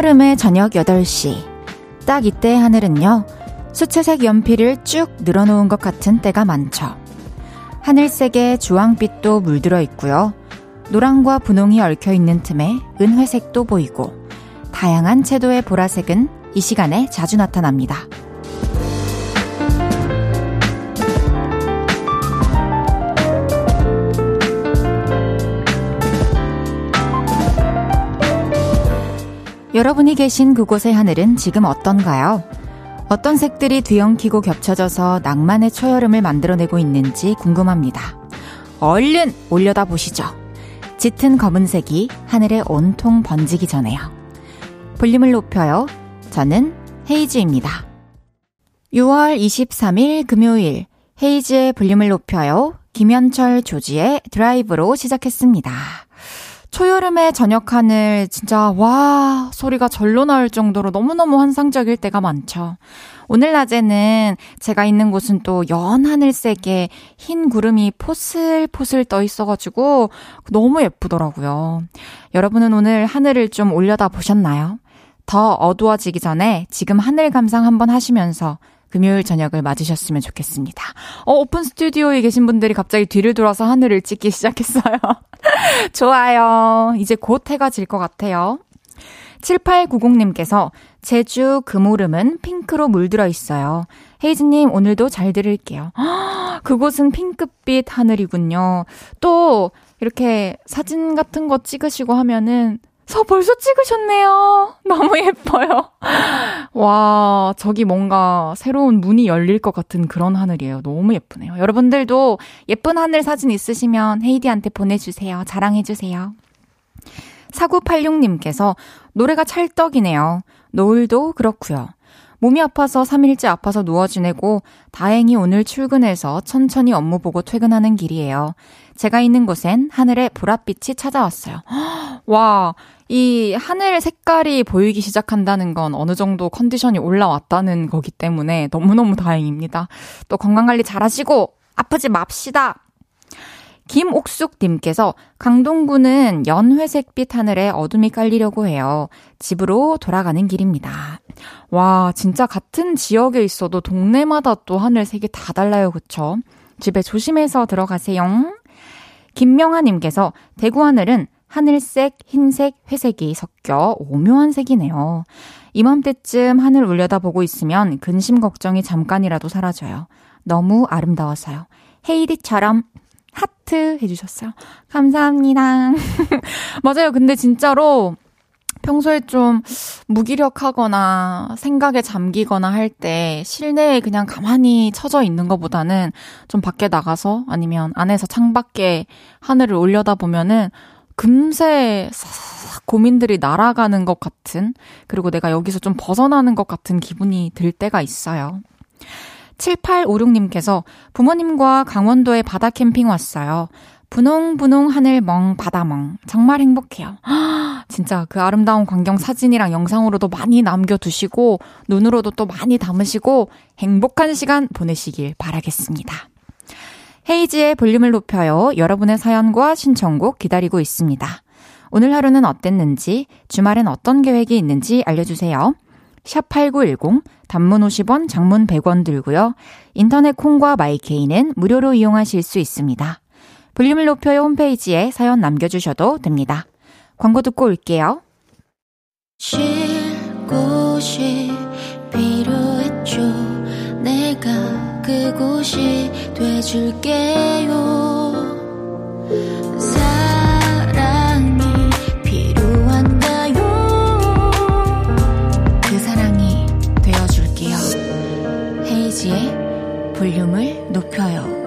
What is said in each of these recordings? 한여름의 저녁 8시. 딱 이때 하늘은요, 수채색 연필을 쭉 늘어놓은 것 같은 때가 많죠. 하늘색에 주황빛도 물들어 있고요. 노랑과 분홍이 얽혀있는 틈에 은회색도 보이고 다양한 채도의 보라색은 이 시간에 자주 나타납니다. 여러분이 계신 그곳의 하늘은 지금 어떤가요? 어떤 색들이 뒤엉키고 겹쳐져서 낭만의 초여름을 만들어내고 있는지 궁금합니다. 얼른 올려다보시죠. 짙은 검은색이 하늘에 온통 번지기 전에요. 볼륨을 높여요. 저는 헤이즈입니다. 6월 23일 금요일, 헤이즈의 볼륨을 높여요. 김연철 조지의 드라이브로 시작했습니다. 초여름의 저녁 하늘 진짜 와 소리가 절로 나올 정도로 너무너무 환상적일 때가 많죠. 오늘 낮에는 제가 있는 곳은 또 연하늘색에 흰 구름이 포슬포슬 떠 있어가지고 너무 예쁘더라고요. 여러분은 오늘 하늘을 좀 올려다 보셨나요? 더 어두워지기 전에 지금 하늘 감상 한번 하시면서 금요일 저녁을 맞으셨으면 좋겠습니다. 오픈 스튜디오에 계신 분들이 갑자기 뒤를 돌아서 하늘을 찍기 시작했어요. 좋아요. 이제 곧 해가 질 것 같아요. 7890님께서 제주 금오름은 핑크로 물들어 있어요. 헤이즈님 오늘도 잘 들을게요. 그곳은 핑크빛 하늘이군요. 또 이렇게 사진 같은 거 찍으시고 하면은 벌써 찍으셨네요. 너무 예뻐요. 와, 저기 뭔가 새로운 문이 열릴 것 같은 그런 하늘이에요. 너무 예쁘네요. 여러분들도 예쁜 하늘 사진 있으시면 헤이디한테 보내주세요. 자랑해주세요. 4986님께서 노래가 찰떡이네요. 노을도 그렇고요. 몸이 아파서 3일째 아파서 누워 지내고 다행히 오늘 출근해서 천천히 업무 보고 퇴근하는 길이에요. 제가 있는 곳엔 하늘에 보랏빛이 찾아왔어요. 와, 이 하늘 색깔이 보이기 시작한다는 건 어느 정도 컨디션이 올라왔다는 거기 때문에 너무너무 다행입니다. 또 건강관리 잘하시고 아프지 맙시다. 김옥숙님께서 강동구는 연회색빛 하늘에 어둠이 깔리려고 해요. 집으로 돌아가는 길입니다. 와, 진짜 같은 지역에 있어도 동네마다 또 하늘색이 다 달라요. 그쵸? 집에 조심해서 들어가세요. 김명아님께서 대구 하늘은 하늘색, 흰색, 회색이 섞여 오묘한 색이네요. 이맘때쯤 하늘 올려다보고 있으면 근심 걱정이 잠깐이라도 사라져요. 너무 아름다워서요. 헤이디처럼 하트 해주셨어요. 감사합니다. 맞아요. 근데 진짜로 평소에 좀 무기력하거나 생각에 잠기거나 할 때 실내에 그냥 가만히 처져 있는 것보다는 좀 밖에 나가서 아니면 안에서 창밖에 하늘을 올려다 보면은 금세 싹 고민들이 날아가는 것 같은, 그리고 내가 여기서 좀 벗어나는 것 같은 기분이 들 때가 있어요. 7856님께서 부모님과 강원도에 바다 캠핑 왔어요. 분홍분홍 하늘멍 바다멍 정말 행복해요. 진짜 그 아름다운 광경 사진이랑 영상으로도 많이 남겨두시고 눈으로도 또 많이 담으시고 행복한 시간 보내시길 바라겠습니다. 헤이지의 볼륨을 높여요. 여러분의 사연과 신청곡 기다리고 있습니다. 오늘 하루는 어땠는지, 주말엔 어떤 계획이 있는지 알려주세요. 샵8910 단문 50원, 장문 100원 들고요. 인터넷 콩과 마이케이는 무료로 이용하실 수 있습니다. 볼륨을 높여요 홈페이지에 사연 남겨주셔도 됩니다. 광고 듣고 올게요. 쉴 곳이 필요했죠. 내가 그곳이 돼줄게요. 사랑이 필요한가요? 그 사랑이 되어줄게요. 헤이지의 볼륨을 높여요.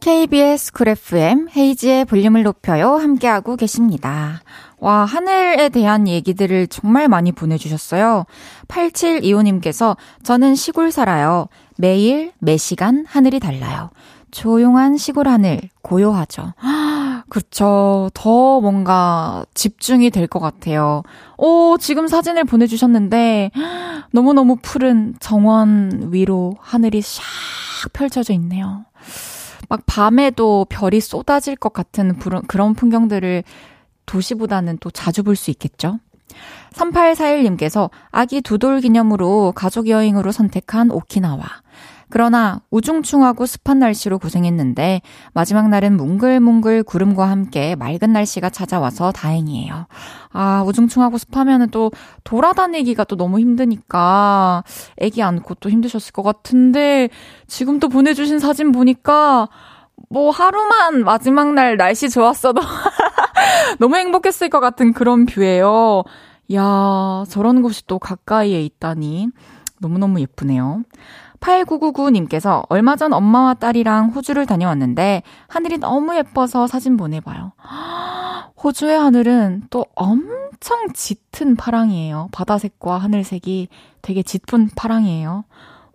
KBS 쿨 FM 헤이지의 볼륨을 높여요. 함께하고 계십니다. 와, 하늘에 대한 얘기들을 정말 많이 보내주셨어요. 8725님께서 저는 시골 살아요. 매일 매시간 하늘이 달라요. 조용한 시골 하늘 고요하죠. 그쵸. 더 뭔가 집중이 될 것 같아요. 오, 지금 사진을 보내주셨는데 너무너무 푸른 정원 위로 하늘이 샥 펼쳐져 있네요. 막 밤에도 별이 쏟아질 것 같은 그런 풍경들을 도시보다는 또 자주 볼 수 있겠죠. 3841님께서 아기 두돌 기념으로 가족 여행으로 선택한 오키나와. 그러나 우중충하고 습한 날씨로 고생했는데 마지막 날은 뭉글뭉글 구름과 함께 맑은 날씨가 찾아와서 다행이에요. 아, 우중충하고 습하면 또 돌아다니기가 또 너무 힘드니까 아기 안고 또 힘드셨을 것 같은데 지금 또 보내주신 사진 보니까 뭐 하루만 마지막 날 날씨 좋았어도 너무 행복했을 것 같은 그런 뷰예요. 이야, 저런 곳이 또 가까이에 있다니 너무너무 예쁘네요. 8999님께서 얼마 전 엄마와 딸이랑 호주를 다녀왔는데 하늘이 너무 예뻐서 사진 보내봐요. 호주의 하늘은 또 엄청 짙은 파랑이에요. 바다색과 하늘색이 되게 짙은 파랑이에요.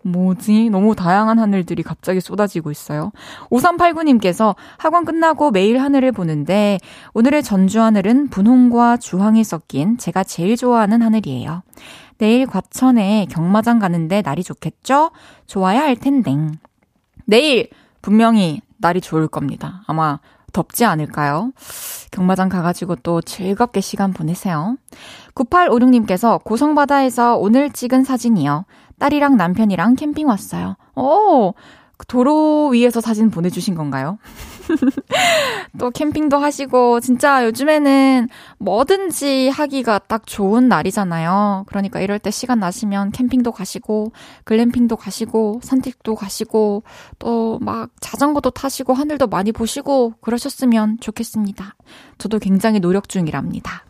뭐지? 너무 다양한 하늘들이 갑자기 쏟아지고 있어요. 5389님께서 학원 끝나고 매일 하늘을 보는데 오늘의 전주 하늘은 분홍과 주황이 섞인 제가 제일 좋아하는 하늘이에요. 내일 과천에 경마장 가는데 날이 좋겠죠? 좋아야 할 텐데. 내일 분명히 날이 좋을 겁니다. 아마 덥지 않을까요? 경마장 가가지고 또 즐겁게 시간 보내세요. 9856님께서 고성바다에서 오늘 찍은 사진이요. 딸이랑 남편이랑 캠핑 왔어요. 오, 도로 위에서 사진 보내주신 건가요? 또 캠핑도 하시고 진짜 요즘에는 뭐든지 하기가 딱 좋은 날이잖아요. 그러니까 이럴 때 시간 나시면 캠핑도 가시고 글램핑도 가시고 산책도 가시고 또 막 자전거도 타시고 하늘도 많이 보시고 그러셨으면 좋겠습니다. 저도 굉장히 노력 중이랍니다.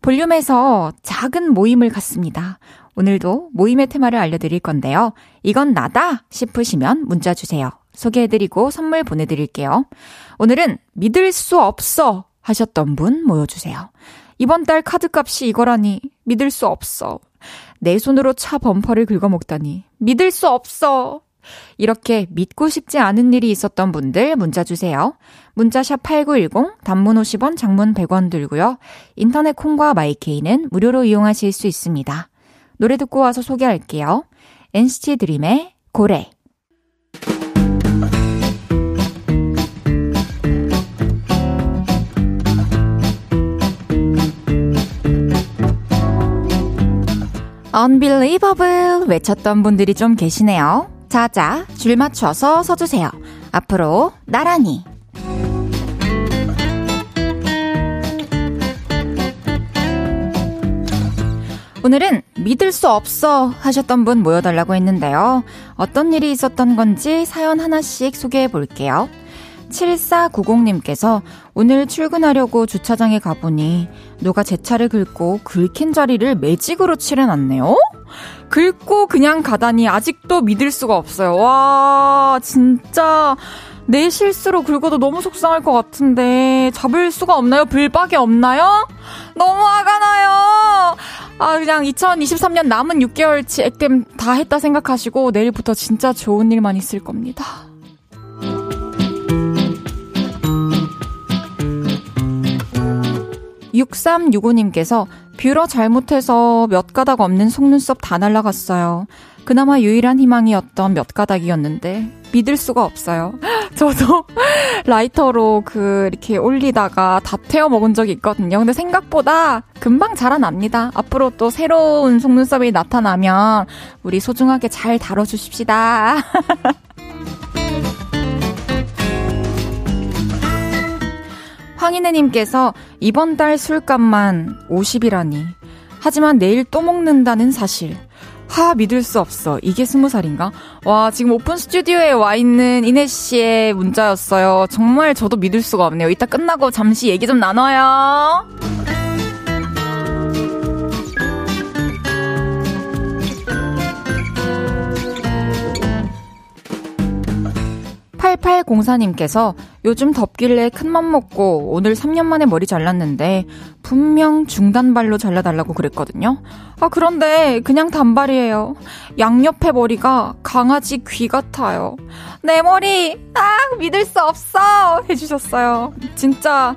볼륨에서 작은 모임을 갖습니다. 오늘도 모임의 테마를 알려드릴 건데요. 이건 나다 싶으시면 문자 주세요. 소개해드리고 선물 보내드릴게요. 오늘은 믿을 수 없어 하셨던 분 모여주세요. 이번 달 카드값이 이거라니 믿을 수 없어. 내 손으로 차 범퍼를 긁어먹다니 믿을 수 없어. 이렇게 믿고 싶지 않은 일이 있었던 분들 문자 주세요. 문자샵 8910, 단문 50원, 장문 100원 들고요. 인터넷 콩과 마이케이는 무료로 이용하실 수 있습니다. 노래 듣고 와서 소개할게요. NCT 드림의 고래. Unbelievable 외쳤던 분들이 좀 계시네요. 자자, 줄 맞춰서 서주세요. 앞으로 나란히. 오늘은 믿을 수 없어 하셨던 분 모여달라고 했는데요. 어떤 일이 있었던 건지 사연 하나씩 소개해 볼게요. 7490님께서 오늘 출근하려고 주차장에 가보니 누가 제 차를 긁고 긁힌 자리를 매직으로 칠해놨네요? 긁고 그냥 가다니 아직도 믿을 수가 없어요. 와, 진짜 내 실수로 긁어도 너무 속상할 것 같은데 잡을 수가 없나요? 불박이 없나요? 너무 화가 나요. 아, 그냥 2023년 남은 6개월치 액땜 다 했다 생각하시고 내일부터 진짜 좋은 일만 있을 겁니다. 6365님께서 뷰러 잘못해서 몇 가닥 없는 속눈썹 다 날라갔어요. 그나마 유일한 희망이었던 몇 가닥이었는데 믿을 수가 없어요. 저도 라이터로 이렇게 올리다가 다 태워 먹은 적이 있거든요. 근데 생각보다 금방 자라납니다. 앞으로 또 새로운 속눈썹이 나타나면 우리 소중하게 잘 다뤄주십시다. 황인혜님께서 이번 달 술값만 50이라니. 하지만 내일 또 먹는다는 사실. 하, 믿을 수 없어. 이게 20살인가? 와, 지금 오픈 스튜디오에 와 있는 이네씨의 문자였어요. 정말 저도 믿을 수가 없네요. 이따 끝나고 잠시 얘기 좀 나눠요. 팔팔공사님께서 요즘 덥길래 큰맘 먹고 오늘 3년 만에 머리 잘랐는데 분명 중단발로 잘라달라고 그랬거든요. 아, 그런데 그냥 단발이에요. 양옆에 머리가 강아지 귀 같아요. 내 머리, 아, 믿을 수 없어 해주셨어요. 진짜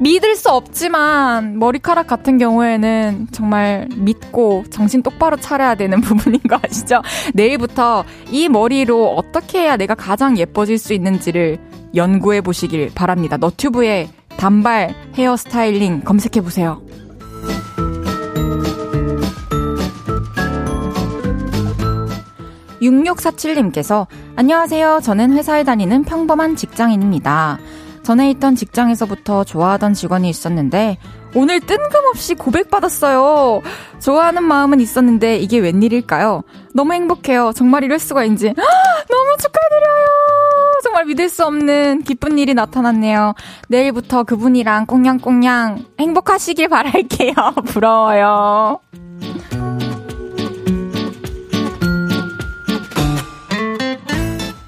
믿을 수 없지만 머리카락 같은 경우에는 정말 믿고 정신 똑바로 차려야 되는 부분인 거 아시죠? 내일부터 이 머리로 어떻게 해야 내가 가장 예뻐질 수 있는지를 연구해 보시길 바랍니다. 너튜브에 단발 헤어스타일링 검색해 보세요. (6647님께서) 안녕하세요. 저는 회사에 다니는 평범한 직장인입니다. 전에 있던 직장에서부터 좋아하던 직원이 있었는데 오늘 뜬금없이 고백받았어요. 좋아하는 마음은 있었는데 이게 웬일일까요? 너무 행복해요. 정말 이럴 수가인지. 너무 축하드려요. 정말 믿을 수 없는 기쁜 일이 나타났네요. 내일부터 그분이랑 꽁냥꽁냥 행복하시길 바랄게요. 부러워요.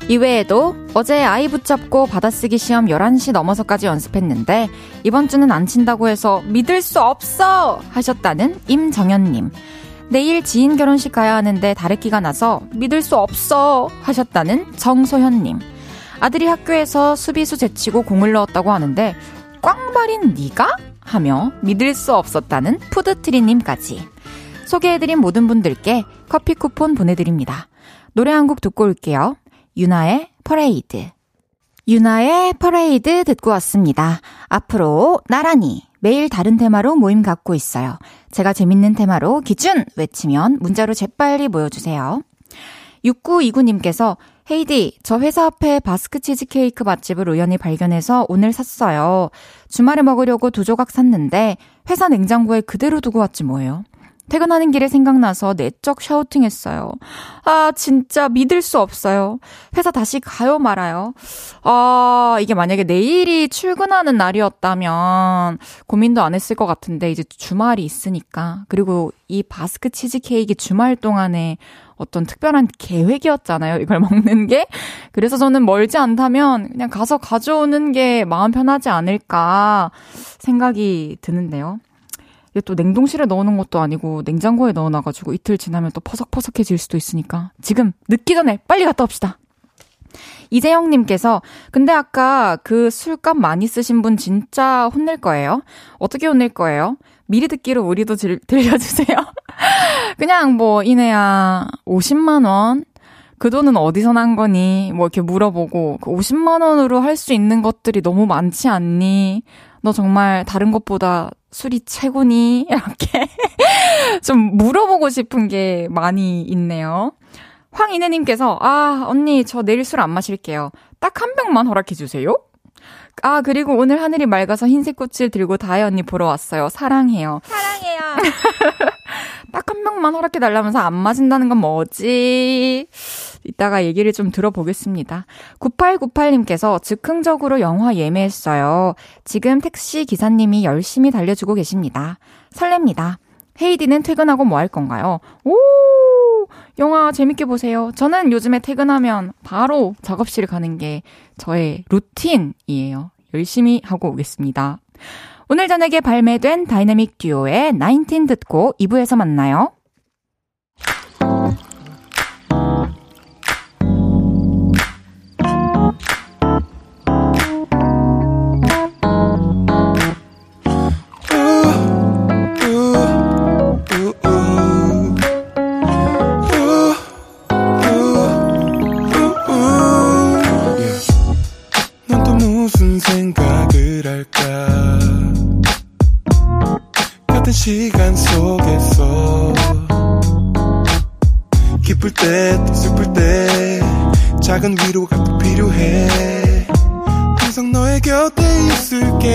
이외에도 어제 아이 붙잡고 받아쓰기 시험 11시 넘어서까지 연습했는데 이번 주는 안 친다고 해서 믿을 수 없어! 하셨다는 임정현님. 내일 지인 결혼식 가야 하는데 다래끼가 나서 믿을 수 없어! 하셨다는 정소현님. 아들이 학교에서 수비수 제치고 공을 넣었다고 하는데 꽝발인 네가? 하며 믿을 수 없었다는 푸드트리님까지. 소개해드린 모든 분들께 커피 쿠폰 보내드립니다. 노래 한 곡 듣고 올게요. 유나의 퍼레이드. 유나의 퍼레이드 듣고 왔습니다. 앞으로 나란히 매일 다른 테마로 모임 갖고 있어요. 제가 재밌는 테마로 기준 외치면 문자로 재빨리 모여주세요. 6929님께서 헤이디, 저 회사 앞에 바스크 치즈케이크 맛집을 우연히 발견해서 오늘 샀어요. 주말에 먹으려고 두 조각 샀는데 회사 냉장고에 그대로 두고 왔지 뭐예요. 퇴근하는 길에 생각나서 내적 샤우팅했어요. 아, 진짜 믿을 수 없어요. 회사 다시 가요 말아요. 아, 이게 만약에 내일이 출근하는 날이었다면 고민도 안 했을 것 같은데 이제 주말이 있으니까. 그리고 이 바스크 치즈케이크 주말 동안에 어떤 특별한 계획이었잖아요. 이걸 먹는 게. 그래서 저는 멀지 않다면 그냥 가서 가져오는 게 마음 편하지 않을까 생각이 드는데요. 이게 또 냉동실에 넣어놓은 것도 아니고 냉장고에 넣어놔가지고 이틀 지나면 또 퍼석퍼석해질 수도 있으니까 지금 늦기 전에 빨리 갔다 옵시다. 이재영님께서 근데 아까 그 술값 많이 쓰신 분 진짜 혼낼 거예요? 어떻게 혼낼 거예요? 미리 듣기로 우리도 들려주세요. 그냥 뭐 이내야 50만 원? 그 돈은 어디서 난 거니? 뭐 이렇게 물어보고 그 50만 원으로 할 수 있는 것들이 너무 많지 않니? 너 정말 다른 것보다 술이 최고니? 이렇게 좀 물어보고 싶은 게 많이 있네요. 황인혜님께서 아 언니 저 내일 술 안 마실게요. 딱 한 병만 허락해 주세요. 아 그리고 오늘 하늘이 맑아서 흰색 꽃을 들고 다혜 언니 보러 왔어요. 사랑해요. 사랑해요. 딱 한 병만 허락해 달라면서 안 마신다는 건 뭐지? 이따가 얘기를 좀 들어보겠습니다. 9898님께서 즉흥적으로 영화 예매했어요. 지금 택시 기사님이 열심히 달려주고 계십니다. 설렙니다. 헤이디는 퇴근하고 뭐 할 건가요? 오! 영화 재밌게 보세요. 저는 요즘에 퇴근하면 바로 작업실 가는 게 저의 루틴이에요. 열심히 하고 오겠습니다. 오늘 저녁에 발매된 다이내믹 듀오의 19 듣고 2부에서 만나요. 시간 속에서 기쁠 때 또 슬플 때 작은 위로가 또 필요해. 항상 너의 곁에 있을게.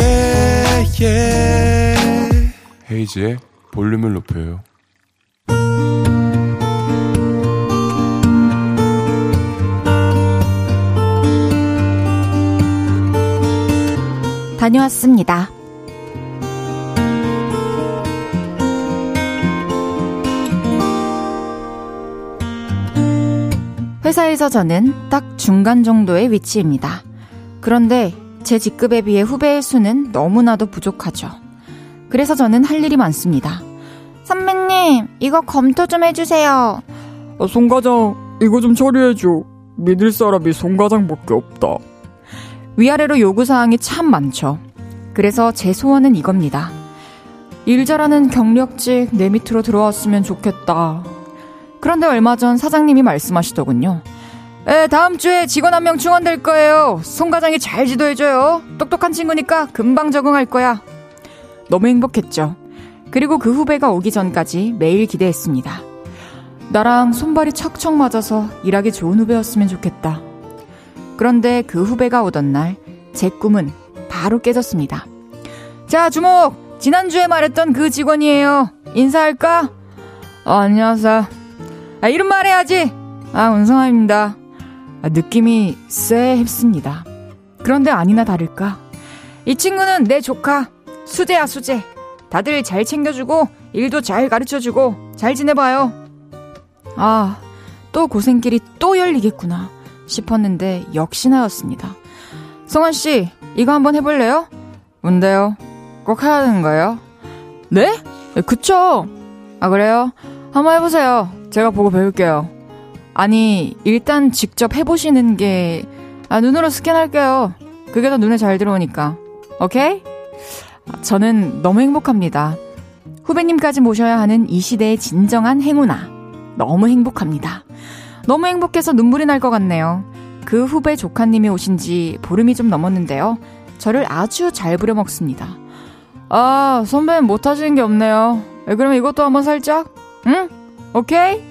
yeah. 헤이즈의 볼륨을 높여요. 다녀왔습니다. 회사에서 저는 딱 중간 정도의 위치입니다. 그런데 제 직급에 비해 후배의 수는 너무나도 부족하죠. 그래서 저는 할 일이 많습니다. 선배님, 이거 검토 좀 해주세요. 아, 송과장, 이거 좀 처리해줘. 믿을 사람이 송과장밖에 없다. 위아래로 요구사항이 참 많죠. 그래서 제 소원은 이겁니다. 일 잘하는 경력직 내 밑으로 들어왔으면 좋겠다. 그런데 얼마 전 사장님이 말씀하시더군요. 에, 다음 주에 직원 한 명 충원될 거예요. 송 과장이 잘 지도해줘요. 똑똑한 친구니까 금방 적응할 거야. 너무 행복했죠. 그리고 그 후배가 오기 전까지 매일 기대했습니다. 나랑 손발이 척척 맞아서 일하기 좋은 후배였으면 좋겠다. 그런데 그 후배가 오던 날 제 꿈은 바로 깨졌습니다. 자, 주목! 지난주에 말했던 그 직원이에요. 인사할까? 안녕하세요. 아, 이름 말해야지. 아, 운성아입니다. 아, 느낌이 쎄했습니다. 그런데 아니나 다를까 이 친구는 내 조카. 수재야, 수재. 다들 잘 챙겨주고 일도 잘 가르쳐주고 잘 지내봐요. 아, 또 고생길이 또 열리겠구나 싶었는데 역시나였습니다. 성환씨, 이거 한번 해볼래요? 뭔데요? 꼭 해야 되는 거예요? 네? 그쵸? 아, 그래요? 한번 해보세요. 제가 보고 배울게요. 아니, 일단 직접 해보시는 게... 아, 눈으로 스캔할게요. 그게 더 눈에 잘 들어오니까. 오케이? 저는 너무 행복합니다. 후배님까지 모셔야 하는 이 시대의 진정한 행운아. 너무 행복합니다. 너무 행복해서 눈물이 날 것 같네요. 그 후배 조카님이 오신 지 보름이 좀 넘었는데요. 저를 아주 잘 부려먹습니다. 아, 선배는 못하시는 게 없네요. 그러면 이것도 한번 살짝? 응? 오케이?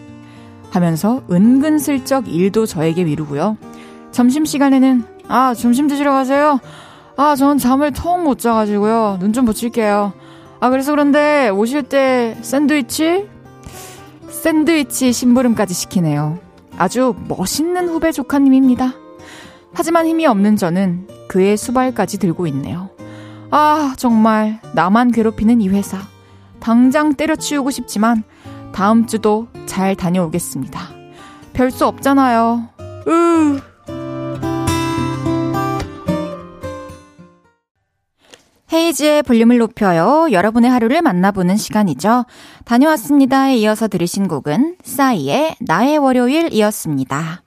하면서 은근슬쩍 일도 저에게 미루고요. 점심시간에는 아, 점심 드시러 가세요? 아, 전 잠을 텅 못 자가지고요. 눈 좀 붙일게요. 아, 그래서 그런데 오실 때 샌드위치? 샌드위치 심부름까지 시키네요. 아주 멋있는 후배 조카님입니다. 하지만 힘이 없는 저는 그의 수발까지 들고 있네요. 아, 정말 나만 괴롭히는 이 회사. 당장 때려치우고 싶지만 다음 주도 잘 다녀오겠습니다. 별 수 없잖아요. 헤이즈의 볼륨을 높여요. 여러분의 하루를 만나보는 시간이죠. 다녀왔습니다에 이어서 들으신 곡은 싸이의 나의 월요일이었습니다.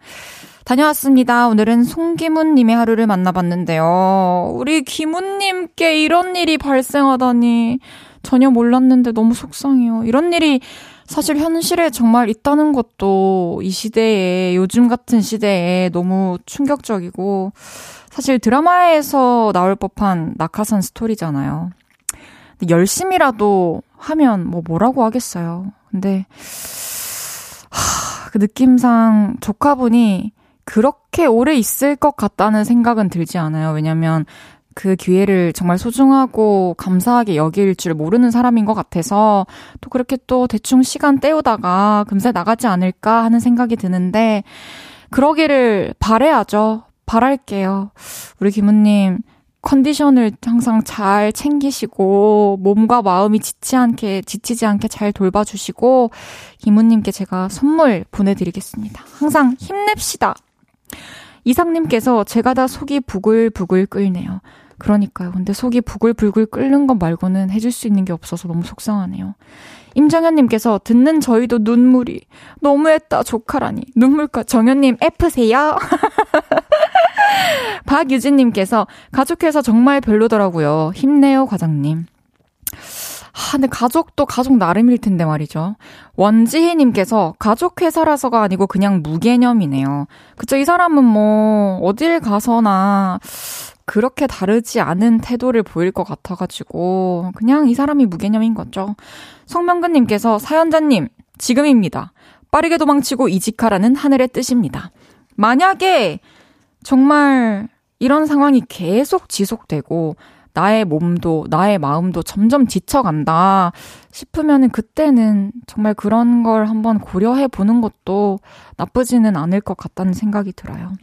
다녀왔습니다. 오늘은 송기문님의 하루를 만나봤는데요. 우리 기문님께 이런 일이 발생하다니 전혀 몰랐는데 너무 속상해요. 이런 일이 사실 현실에 정말 있다는 것도 이 시대에, 요즘 같은 시대에 너무 충격적이고 사실 드라마에서 나올 법한 낙하산 스토리잖아요. 근데 열심히라도 하면 뭐라고 하겠어요. 근데 그 느낌상 조카분이 그렇게 오래 있을 것 같다는 생각은 들지 않아요. 왜냐면 그 기회를 정말 소중하고 감사하게 여길 줄 모르는 사람인 것 같아서 또 그렇게 또 대충 시간 때우다가 금세 나가지 않을까 하는 생각이 드는데 그러기를 바라야죠. 바랄게요. 우리 김우님 컨디션을 항상 잘 챙기시고 몸과 마음이 지치지 않게 잘 돌봐주시고 김우님께 제가 선물 보내드리겠습니다. 항상 힘냅시다. 이상님께서 제가 다 속이 부글부글 끓네요. 그러니까요. 근데 속이 부글부글 끓는 것 말고는 해줄 수 있는 게 없어서 너무 속상하네요. 임정현님께서 듣는 저희도 눈물이 너무했다 조카라니 눈물과 정현님 F세요. 박유진님께서 가족회사 정말 별로더라고요. 힘내요 과장님. 아, 근데 가족도 가족 나름일 텐데 말이죠. 원지희님께서 가족 회사라서가 아니고 그냥 무개념이네요. 그쵸, 이 사람은 뭐 어딜 가서나 그렇게 다르지 않은 태도를 보일 것 같아가지고 그냥 이 사람이 무개념인 거죠. 성명근님께서 사연자님 지금입니다. 빠르게 도망치고 이직하라는 하늘의 뜻입니다. 만약에 정말 이런 상황이 계속 지속되고 나의 몸도 나의 마음도 점점 지쳐간다 싶으면은 그때는 정말 그런 걸 한번 고려해보는 것도 나쁘지는 않을 것 같다는 생각이 들어요.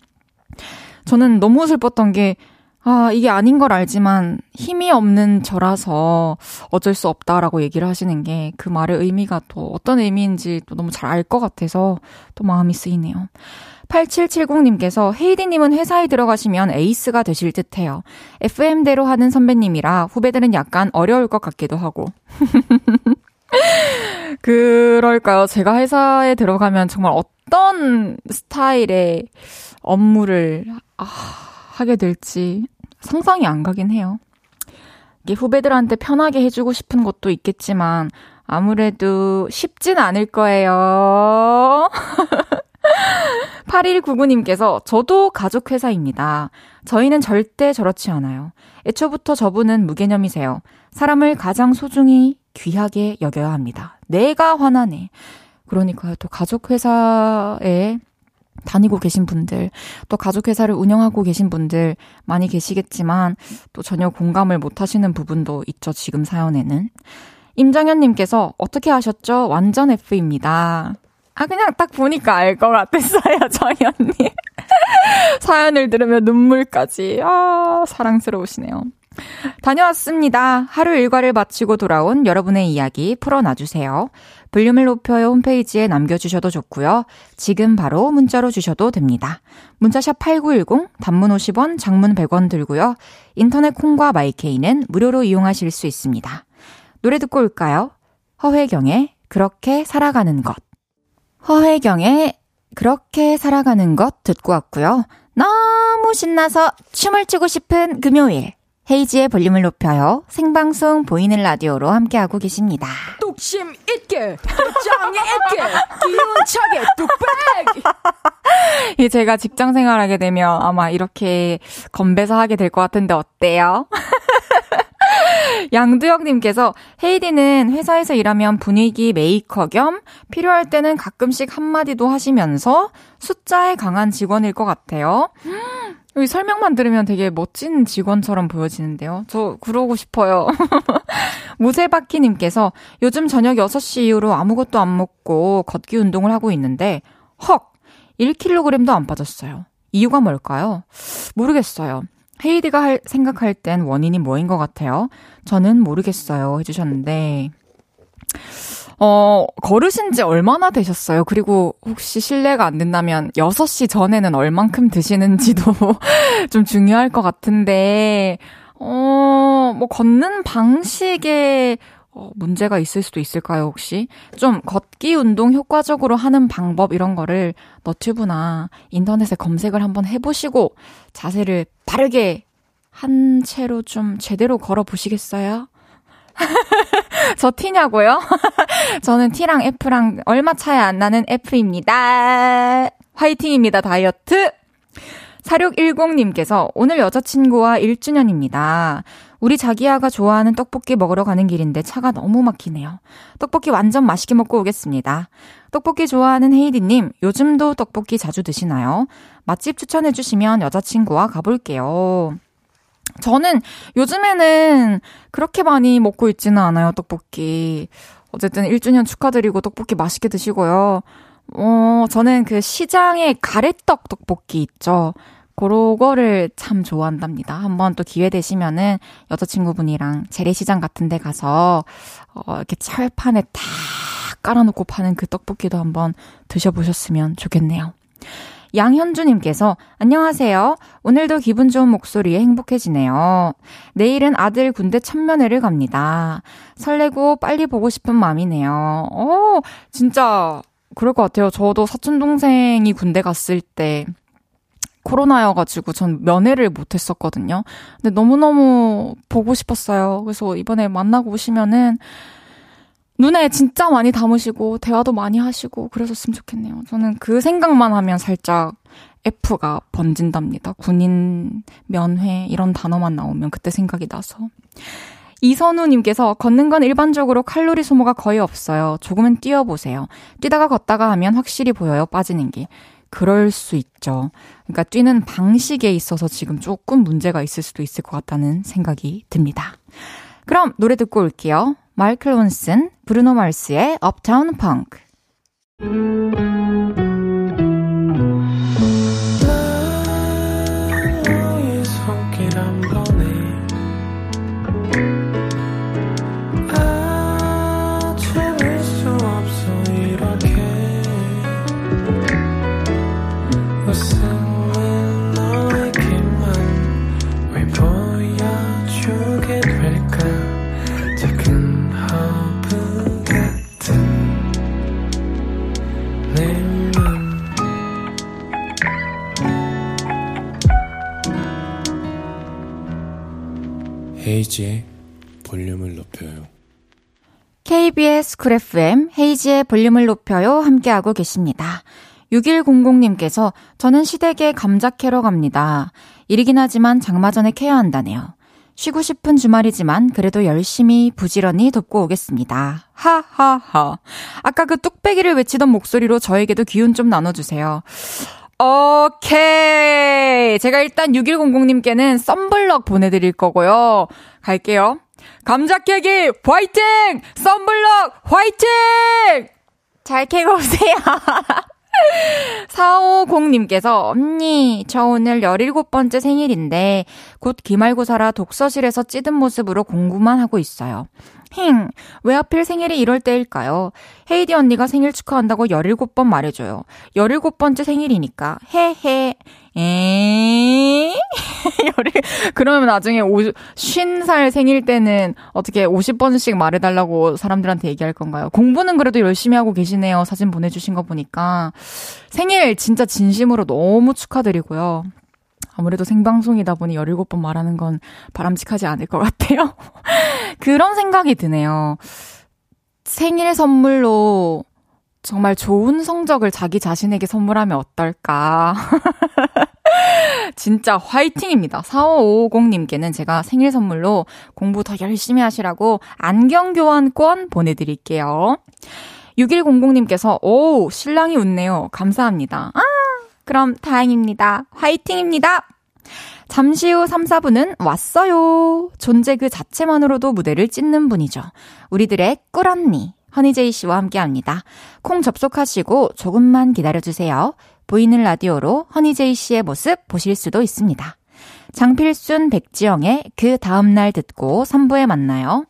저는 너무 슬펐던 게 아, 이게 아닌 걸 알지만 힘이 없는 저라서 어쩔 수 없다라고 얘기를 하시는 게 그 말의 의미가 또 어떤 의미인지 또 너무 잘 알 것 같아서 또 마음이 쓰이네요. 8770님께서 헤이디님은 회사에 들어가시면 에이스가 되실 듯해요. FM대로 하는 선배님이라 후배들은 약간 어려울 것 같기도 하고. 그럴까요? 제가 회사에 들어가면 정말 어떤 스타일의 업무를 하게 될지 상상이 안 가긴 해요. 이게 후배들한테 편하게 해주고 싶은 것도 있겠지만 아무래도 쉽진 않을 거예요. 8199님께서 저도 가족 회사입니다. 저희는 절대 저렇지 않아요. 애초부터 저분은 무개념이세요. 사람을 가장 소중히 귀하게 여겨야 합니다. 내가 화나네. 그러니까요. 또 가족 회사에 다니고 계신 분들, 또 가족 회사를 운영하고 계신 분들 많이 계시겠지만 또 전혀 공감을 못 하시는 부분도 있죠. 지금 사연에는. 임정현님께서 어떻게 하셨죠? 완전 F입니다. 아, 그냥 딱 보니까 알 것 같았어요, 정현님. 사연을 들으면 눈물까지. 아, 사랑스러우시네요. 다녀왔습니다. 하루 일과를 마치고 돌아온 여러분의 이야기 풀어놔주세요. 볼륨을 높여요 홈페이지에 남겨주셔도 좋고요. 지금 바로 문자로 주셔도 됩니다. 문자샵 8910, 단문 50원, 장문 100원 들고요. 인터넷 콩과 마이케이는 무료로 이용하실 수 있습니다. 노래 듣고 올까요? 허혜경의 그렇게 살아가는 것. 허혜경의 그렇게 살아가는 것 듣고 왔고요. 너무 신나서 춤을 추고 싶은 금요일. 헤이지의 볼륨을 높여요. 생방송 보이는 라디오로 함께하고 계십니다. 뚝심 있게, 뚝장이 있게, 기운차게 뚝배기. 제가 직장 생활하게 되면 아마 이렇게 건배사 하게 될 것 같은데 어때요? 양두혁님께서 헤이디는 회사에서 일하면 분위기 메이커 겸 필요할 때는 가끔씩 한마디도 하시면서 숫자에 강한 직원일 것 같아요. 여기 설명만 들으면 되게 멋진 직원처럼 보여지는데요. 저 그러고 싶어요. 무쇠바퀴님께서 요즘 저녁 6시 이후로 아무것도 안 먹고 걷기 운동을 하고 있는데 헉! 1kg도 안 빠졌어요. 이유가 뭘까요? 모르겠어요. 헤이디가 생각할 땐 원인이 뭐인 것 같아요? 저는 모르겠어요. 해주셨는데 걸으신 지 얼마나 되셨어요? 그리고 혹시 실례가 안 된다면 6시 전에는 얼만큼 드시는지도 좀 중요할 것 같은데 뭐 걷는 방식에 문제가 있을 수도 있을까요, 혹시? 좀 걷기 운동 효과적으로 하는 방법 이런 거를 너튜브나 인터넷에 검색을 한번 해보시고 자세를 바르게 한 채로 좀 제대로 걸어보시겠어요? 저 T냐고요? 저는 T랑 F랑 얼마 차이 안 나는 F입니다. 화이팅입니다, 다이어트! 4610님께서 오늘 여자친구와 1주년입니다. 우리 자기야가 좋아하는 떡볶이 먹으러 가는 길인데 차가 너무 막히네요. 떡볶이 완전 맛있게 먹고 오겠습니다. 떡볶이 좋아하는 헤이디님, 요즘도 떡볶이 자주 드시나요? 맛집 추천해주시면 여자친구와 가볼게요. 저는 요즘에는 그렇게 많이 먹고 있지는 않아요, 떡볶이. 어쨌든 1주년 축하드리고 떡볶이 맛있게 드시고요. 저는 그 시장에 가래떡 떡볶이 있죠. 그거를 참 좋아한답니다. 한번 또 기회 되시면은 여자친구분이랑 재래시장 같은 데 가서 이렇게 철판에 딱 깔아놓고 파는 그 떡볶이도 한번 드셔보셨으면 좋겠네요. 양현주님께서 안녕하세요. 오늘도 기분 좋은 목소리에 행복해지네요. 내일은 아들 군대 천면회를 갑니다. 설레고 빨리 보고 싶은 마음이네요. 진짜 그럴 것 같아요. 저도 사촌동생이 군대 갔을 때 코로나여가지고 전 면회를 못했었거든요. 근데 너무너무 보고 싶었어요. 그래서 이번에 만나고 오시면은 눈에 진짜 많이 담으시고 대화도 많이 하시고 그러셨으면 좋겠네요. 저는 그 생각만 하면 살짝 F가 번진답니다. 군인, 면회 이런 단어만 나오면 그때 생각이 나서. 이선우님께서 걷는 건 일반적으로 칼로리 소모가 거의 없어요. 조금은 뛰어보세요. 뛰다가 걷다가 하면 확실히 보여요. 빠지는 게. 그럴 수 있죠. 그러니까 뛰는 방식에 있어서 지금 조금 문제가 있을 수도 있을 것 같다는 생각이 듭니다. 그럼 노래 듣고 올게요. 마이클 론슨, 브루노 마스의 업타운 펑크. 헤이지의 볼륨을 높여요. KBS 쿨 FM 헤이즈의 볼륨을 높여요 함께하고 계십니다. 6100님께서 저는 시댁에 감자 캐러 갑니다. 일이긴 하지만 장마 전에 캐야 한다네요. 쉬고 싶은 주말이지만 그래도 열심히 부지런히 돕고 오겠습니다. 하하하. 아까 그 뚝배기를 외치던 목소리로 저에게도 기운 좀 나눠주세요. 오케이. 제가 일단 6100님께는 썬블럭 보내드릴 거고요. 갈게요. 감자 캐기 화이팅! 썬블럭 화이팅! 잘 캐고 오세요. 450님께서 언니 저 오늘 17번째 생일인데 곧 기말고사라 독서실에서 찌든 모습으로 공부만 하고 있어요. 힝, 왜 하필 생일이 이럴 때일까요? 헤이디 언니가 생일 축하한다고 17번 말해줘요. 17번째 생일이니까 헤헤 에이 그러면 나중에 50살 생일 때는 어떻게 50번씩 말해달라고 사람들한테 얘기할 건가요? 공부는 그래도 열심히 하고 계시네요. 사진 보내주신 거 보니까 생일 진짜 진심으로 너무 축하드리고요. 아무래도 생방송이다 보니 17번 말하는 건 바람직하지 않을 것 같아요. 그런 생각이 드네요. 생일 선물로 정말 좋은 성적을 자기 자신에게 선물하면 어떨까. 진짜 화이팅입니다. 4550님께는 제가 생일 선물로 공부 더 열심히 하시라고 안경 교환권 보내드릴게요. 6100님께서 오 신랑이 웃네요. 감사합니다. 아! 그럼 다행입니다. 화이팅입니다. 잠시 후 3, 4분은 왔어요. 존재 그 자체만으로도 무대를 찢는 분이죠. 우리들의 꿀언니 허니제이 씨와 함께합니다. 콩 접속하시고 조금만 기다려주세요. 보이는 라디오로 허니제이 씨의 모습 보실 수도 있습니다. 장필순, 백지영의 그 다음날 듣고 3부에 만나요.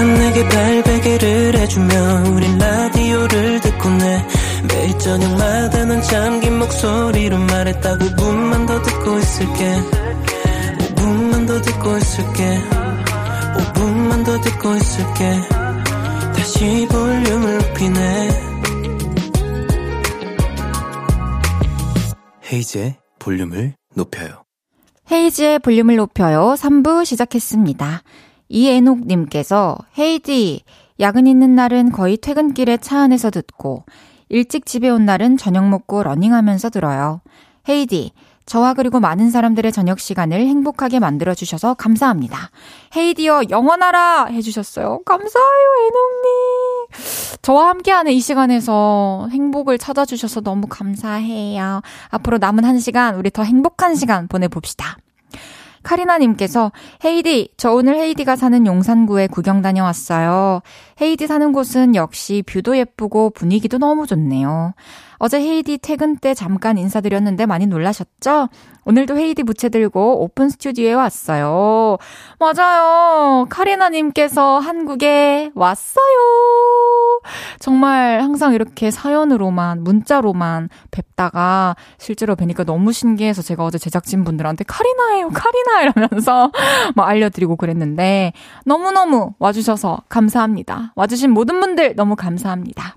내게 발베개를 해주며 우린 라디오를 듣고 내 매일 저녁마다 난 잠긴 목소리로 말했다. 5분만 더 듣고 있을게. 5분만 더 듣고 있을게. 5분만 더 듣고 있을게. 다시 볼륨을 높이네. 헤이즈의 볼륨을 높여요. 헤이즈의 볼륨을 높여요. 3부 시작했습니다. 이애녹님께서 헤이디 야근 있는 날은 거의 퇴근길에 차 안에서 듣고 일찍 집에 온 날은 저녁 먹고 러닝하면서 들어요. 헤이디 저와 그리고 많은 사람들의 저녁 시간을 행복하게 만들어주셔서 감사합니다. 헤이디여 영원하라 해주셨어요. 감사해요 애녹님. 저와 함께하는 이 시간에서 행복을 찾아주셔서 너무 감사해요. 앞으로 남은 한 시간 우리 더 행복한 시간 보내봅시다. 카리나님께서 헤이디 저 오늘 헤이디가 사는 용산구에 구경 다녀왔어요. 헤이디 사는 곳은 역시 뷰도 예쁘고 분위기도 너무 좋네요. 어제 헤이디 퇴근 때 잠깐 인사드렸는데 많이 놀라셨죠? 오늘도 헤이디 부채 들고 오픈 스튜디오에 왔어요. 맞아요. 카리나님께서 한국에 왔어요. 정말 항상 이렇게 사연으로만 문자로만 뵙다가 실제로 뵈니까 너무 신기해서 제가 어제 제작진분들한테 카리나예요 카리나 이러면서 막 알려드리고 그랬는데 너무너무 와주셔서 감사합니다. 와주신 모든 분들 너무 감사합니다.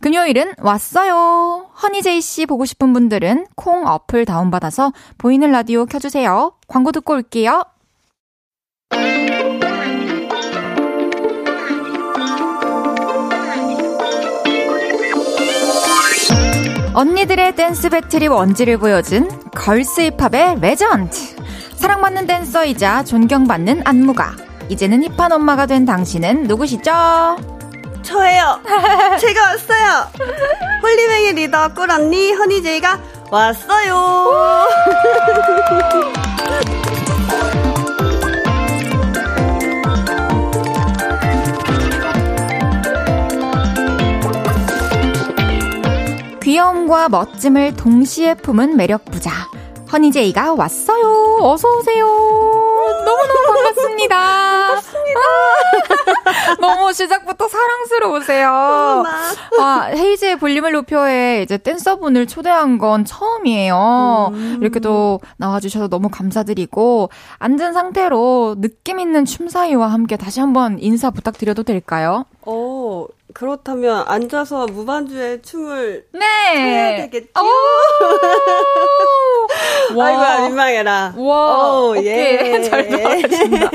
금요일은 왔어요. 허니제이 씨 보고 싶은 분들은 콩 어플 다운받아서 보이는 라디오 켜주세요. 광고 듣고 올게요. 언니들의 댄스 배틀이 원지를 보여준 걸스 힙합의 레전드. 사랑받는 댄서이자 존경받는 안무가. 이제는 힙한 엄마가 된 당신은 누구시죠? 저예요. 제가 왔어요. 홀리뱅의 리더 꿀언니 허니제이가 왔어요. 귀여움과 멋짐을 동시에 품은 매력부자 허니제이가 왔어요. 어서오세요. 너무너무 반갑습니다. 반갑습니다. 너무 시작부터 사랑스러우세요. 아, 헤이즈의 볼륨을 높여에 이제 댄서분을 초대한 건 처음이에요. 이렇게 또 나와주셔서 너무 감사드리고 앉은 상태로 느낌 있는 춤사위와 함께 다시 한번 인사 부탁드려도 될까요? 오. 그렇다면 앉아서 무반주의 춤을 춰야 되겠죠? 아이고야, 민망해라. 와, 오, 오케이. 예. 잘 돌아가신다.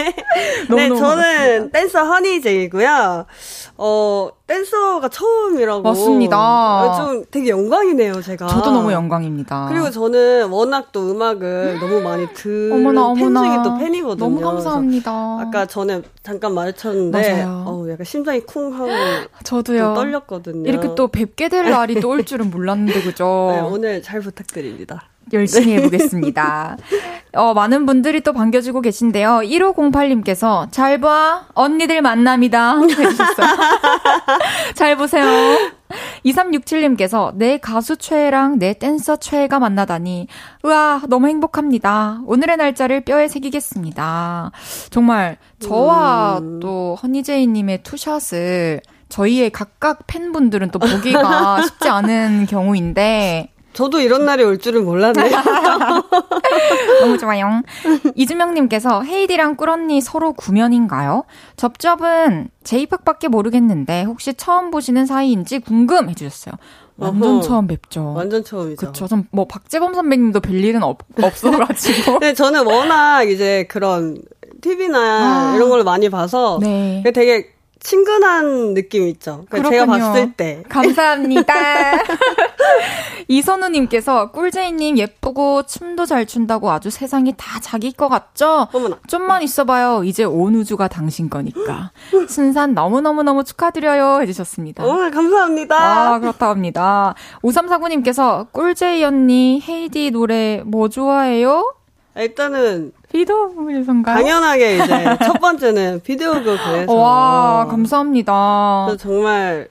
네, 저는 댄서 허니제이고요. 댄서가 처음이라고. 맞습니다. 좀 되게 영광이네요, 제가. 저도 너무 영광입니다. 그리고 저는 워낙 또 음악을 너무 많이 듣는 팬 중에 또 팬이거든요. 너무 감사합니다. 아까 전에 잠깐 말했었는데 약간 심장이 쿵 하고 저도요. 떨렸거든요. 이렇게 또 뵙게 될 날이 또 올 줄은 몰랐는데, 그죠? 네, 오늘 잘 부탁드립니다. 열심히 해보겠습니다. 많은 분들이 또 반겨주고 계신데요. 1508님께서 잘 봐, 언니들 만남이다 해주셨어요. 잘 보세요. 2367님께서 내 가수 최애랑 내 댄서 최애가 만나다니 우와 너무 행복합니다. 오늘의 날짜를 뼈에 새기겠습니다. 정말 저와 또 허니제이님의 투샷을 저희의 각각 팬분들은 또 보기가 쉽지 않은 경우인데 저도 이런 날이 올 줄은 몰랐네요. 너무 좋아요. 이주명님께서 헤이디랑 꿀언니 서로 구면인가요? 접접은 J-POP밖에 모르겠는데 혹시 처음 보시는 사이인지 궁금해 주셨어요. 완전 어허, 처음 뵙죠. 완전 처음이죠. 그렇죠. 전 뭐 박재범 선배님도 뵐 일은 없어가지고. 네, 저는 워낙 이제 그런 TV나 이런 걸 많이 봐서 네. 되게 친근한 느낌 있죠. 그러니까 제가 봤을 때. 감사합니다. 이선우님께서 꿀제이님 예쁘고 춤도 잘 춘다고 아주 세상이 다 자기 거 같죠? 어머나. 좀만 있어봐요. 이제 온 우주가 당신 거니까. 순산 너무너무너무 축하드려요 해주셨습니다. 감사합니다. 아 그렇다 합니다. 5349님께서 꿀제이 언니 헤이디 노래 뭐 좋아해요? 일단은 비디오 곡에선가요? 당연하게 이제 첫 번째는 비디오 곡에서. 와 감사합니다. 정말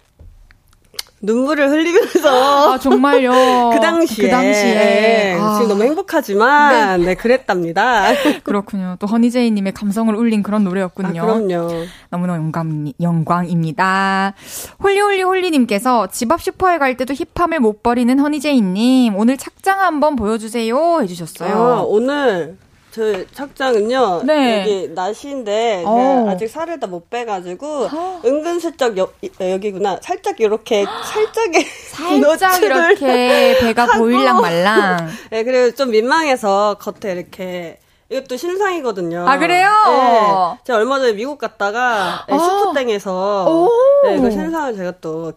눈물을 흘리면서. 아 정말요. 그 당시에. 아. 지금 너무 행복하지만 네 그랬답니다. 그렇군요. 또 허니제이님의 감성을 울린 그런 노래였군요. 아, 그럼요. 너무너무 영광입니다. 홀리홀리홀리님께서 집 앞 슈퍼에 갈 때도 힙함을 못 버리는 허니제이님 오늘 착장 한번 보여주세요 해주셨어요. 아, 오늘. 저 착장은요, 네. 여기 나시인데, 아직 살을 다 못 빼가지고, 은근슬쩍 여기구나. 살짝 이렇게, 살짝 이렇게 배가 하고. 보일랑 말랑. 네, 그리고 좀 민망해서 겉에 이렇게. 이것도 신상이거든요. 아, 그래요? 네. 제가 얼마 전에 미국 갔다가, 슈퍼땡에서, 네, 그 신상을 제가 또,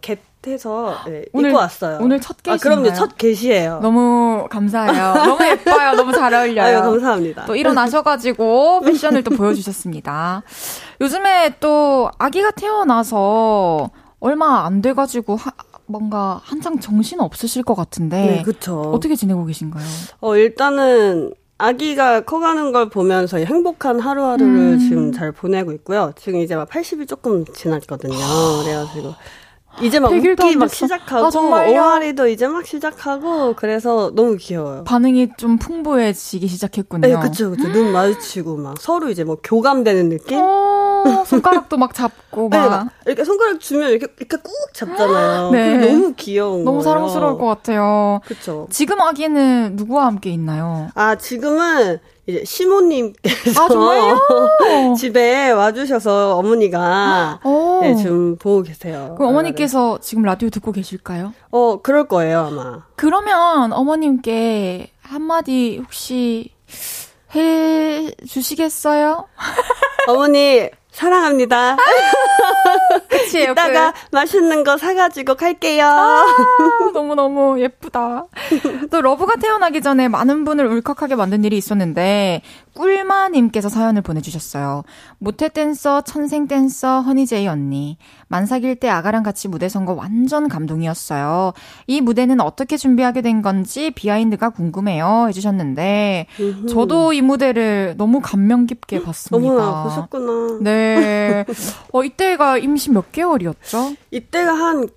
해서 네, 오늘, 입고 왔어요. 오늘 첫 게시인가요? 아, 그럼요. 첫 게시예요. 너무 감사해요. 너무 예뻐요. 너무 잘 어울려요. 아유, 감사합니다. 또 일어나셔가지고 패션을 또 보여주셨습니다. 요즘에 또 아기가 태어나서 얼마 안 돼가지고 뭔가 한창 정신 없으실 것 같은데 네, 그쵸. 어떻게 지내고 계신가요? 일단은 아기가 커가는 걸 보면서 행복한 하루하루를 지금 잘 보내고 있고요. 지금 이제 막 80이 조금 지났거든요. 그래가지고 이제 막 웃기 막 시작하고 오하리도 이제 막 시작하고 그래서 너무 귀여워요. 반응이 좀 풍부해지기 시작했군요. 네, 그렇죠. 눈 마주치고 막 서로 이제 뭐 교감되는 느낌. 손가락도 막 잡고 막. 네, 막 이렇게 손가락 주면 이렇게 꾹 잡잖아요. 네. 너무 귀여운 너무 거예요. 너무 사랑스러울 것 같아요. 그렇죠. 지금 아기는 누구와 함께 있나요? 아 지금은. 이제 시모님께서 집에 와주셔서 어머니가 네, 지금 보고 계세요. 그럼 어머니께서 지금 라디오 듣고 계실까요? 그럴 거예요 아마. 그러면 어머님께 한마디 혹시 해주시겠어요? 어머니 사랑합니다. 그치, 이따가 옆에. 맛있는 거 사가지고 갈게요. 너무너무 예쁘다. 또 러브가 태어나기 전에 많은 분을 울컥하게 만든 일이 있었는데 꿀마님께서 사연을 보내주셨어요. 모태댄서, 천생댄서, 허니제이 언니. 만삭일 때 아가랑 같이 무대 선 거 완전 감동이었어요. 이 무대는 어떻게 준비하게 된 건지 비하인드가 궁금해요 해주셨는데 우후. 저도 이 무대를 너무 감명 깊게 봤습니다. 어머나, 보셨구나. 네. 이때가 임신 몇 개월이었죠? 이때가 한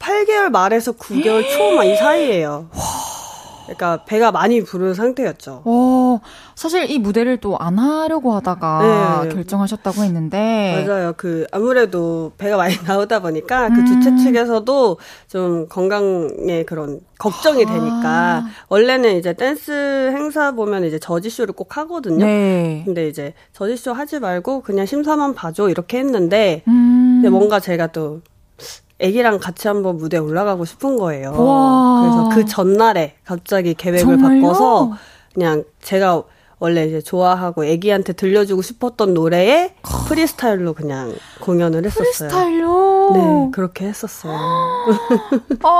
8개월 말에서 9개월 초만 이 사이예요. 그러니까 배가 많이 부른 상태였죠. 사실 이 무대를 또 안 하려고 하다가 네. 결정하셨다고 했는데 맞아요. 그 아무래도 배가 많이 나오다 보니까 그 주최 측에서도 좀 건강에 그런 걱정이 되니까 원래는 이제 댄스 행사 보면 이제 저지쇼를 꼭 하거든요. 네. 근데 이제 저지쇼 하지 말고 그냥 심사만 봐줘 이렇게 했는데 근데 뭔가 제가 또 애기랑 같이 한번 무대에 올라가고 싶은 거예요. 와. 그래서 그 전날에 갑자기 계획을 정말요? 바꿔서 그냥 제가 원래 이제 좋아하고 애기한테 들려주고 싶었던 노래에 프리스타일로 그냥 공연을 했었어요. 프리스타일로? 네, 그렇게 했었어요.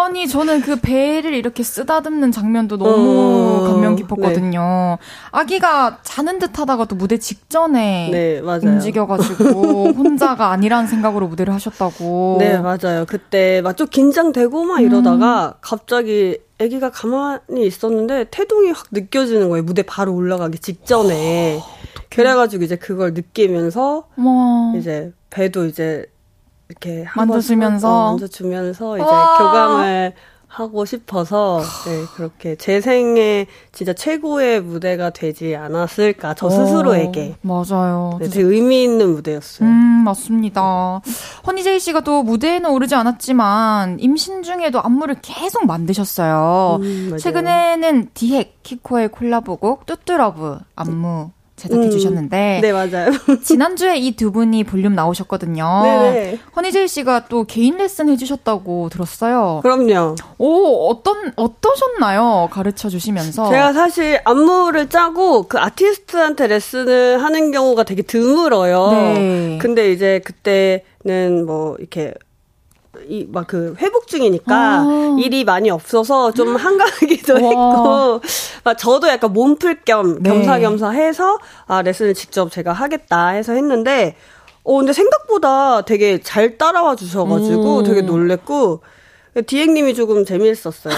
아니, 저는 그 배를 이렇게 쓰다듬는 장면도 너무 감명 깊었거든요. 네. 아기가 자는 듯 하다가 또 무대 직전에 네, 맞아요. 움직여가지고 혼자가 아니라는 생각으로 무대를 하셨다고. 네, 맞아요. 그때 막 좀 긴장되고 막 이러다가 갑자기 아기가 가만히 있었는데 태동이 확 느껴지는 거예요. 무대 바로 올라가기 직전에. 와, 그래가지고 이제 그걸 느끼면서 와. 이제 배도 이제 이렇게 만져주면서 이제 와. 교감을 하고 싶어서 네, 그렇게 제 생에 진짜 최고의 무대가 되지 않았을까 저 스스로에게. 맞아요. 네, 되게 의미 있는 무대였어요. 맞습니다. 허니제이 씨가 또 무대에는 오르지 않았지만 임신 중에도 안무를 계속 만드셨어요. 최근에는 디핵 키코의 콜라보곡 뚜뚜러브 안무 제작해 주셨는데 네, 맞아요. 지난주에 이 두 분이 볼륨 나오셨거든요. 네네. 허니제이 씨가 또 개인 레슨 해주셨다고 들었어요. 그럼요. 오, 어떠셨나요? 가르쳐 주시면서. 제가 사실 안무를 짜고 그 아티스트한테 레슨을 하는 경우가 되게 드물어요. 네. 근데 이제 그때는 뭐 이렇게 막 그 회복 중이니까 아. 일이 많이 없어서 좀 한가하기도 와. 했고 막 저도 약간 몸풀 겸 겸사겸사 해서 아 레슨을 직접 제가 하겠다 해서 했는데 근데 생각보다 되게 잘 따라와 주셔가지고 되게 놀랬고 디핵님이 조금 재미있었어요.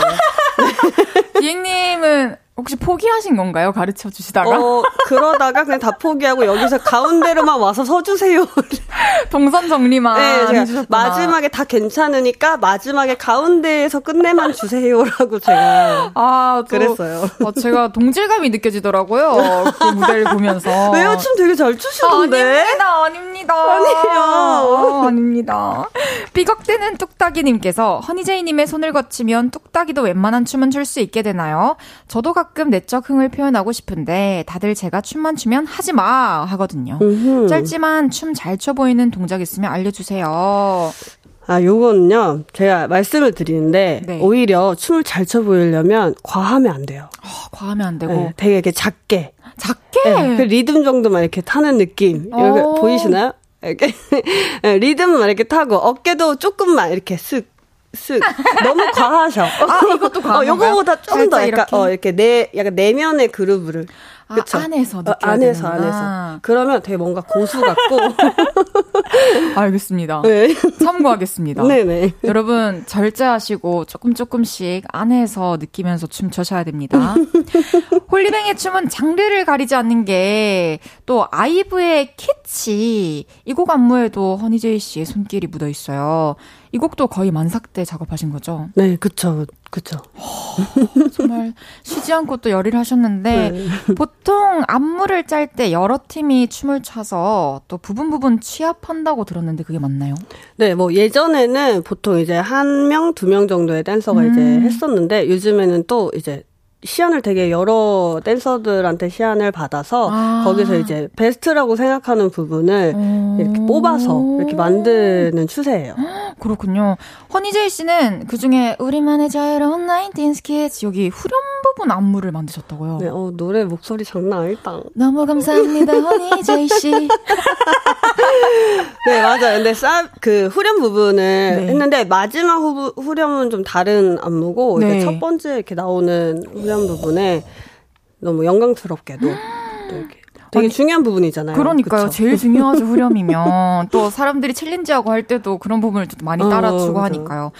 디핵님은 혹시 포기하신 건가요? 가르쳐 주시다가? 그러다가 그냥 다 포기하고 여기서 가운데로만 와서 서주세요. 동선 정리만 네, 제가 마지막에 다 괜찮으니까 마지막에 가운데에서 끝내만 주세요라고 제가 그랬어요. 제가 동질감이 느껴지더라고요. 그 무대를 보면서. 왜요? 춤 되게 잘 추시던데. 아닙니다. 삐걱대는 뚝딱이님께서 허니제이님의 손을 거치면 뚝딱이도 웬만한 춤은 출 수 있게 되나요? 저도 가끔 내적 흥을 표현하고 싶은데 다들 제가 춤만 추면 하지 마 하거든요. 짧지만 춤 잘 춰 보이는 동작 있으면 알려주세요. 요거는요 제가 말씀을 드리는데 네. 오히려 춤을 잘 춰 보이려면 과하면 안 돼요. 과하면 안 되고 네, 되게 이렇게 작게 네, 그 리듬 정도만 이렇게 타는 느낌 이렇게 보이시나요? 이렇게 네, 리듬만 이렇게 타고 어깨도 조금만 이렇게 쓱 너무 과하셔. 이것도 과한 건가요? 요거보다 조금 더 약간 이렇게 약간 내면의 그루브를 그쵸? 안에서 느껴야 되는구나. 안에서. 그러면 되게 뭔가 고수 같고. 알겠습니다. 네. 참고하겠습니다. 네네. 여러분 절제하시고 조금씩 안에서 느끼면서 춤춰셔야 됩니다. 홀리뱅의 춤은 장르를 가리지 않는 게 또 아이브의 캐치 이 곡 안무에도 허니제이 씨의 손길이 묻어 있어요. 이 곡도 거의 만삭 때 작업하신 거죠? 네, 그쵸. 정말 쉬지 않고 또 열일 하셨는데 네. 보통 안무를 짤 때 여러 팀이 춤을 춰서 또 부분 취합한다고 들었는데 그게 맞나요? 네, 뭐 예전에는 보통 이제 1명, 2명 정도의 댄서가 이제 했었는데 요즘에는 또 이제 시안을 되게 여러 댄서들한테 시안을 받아서 거기서 이제 베스트라고 생각하는 부분을 이렇게 뽑아서 이렇게 만드는 추세예요. 그렇군요. 허니제이 씨는 그중에 우리만의 자유로운 19스 키즈 여기 후렴 부분 안무를 만드셨다고요? 네, 노래 목소리 장난 아니다. 너무 감사합니다. 허니제이 씨. 네, 맞아요. 근데 그 후렴 부분을 네. 했는데 마지막 후렴은 좀 다른 안무고 네. 이제 첫 번째 이렇게 나오는 이런 부분에 너무 영광스럽게도 되게 중요한 부분이잖아요. 그러니까요. 그쵸? 제일 중요하죠. 후렴이면. 또 사람들이 챌린지하고 할 때도 그런 부분을 좀 많이 따라주고 하니까요.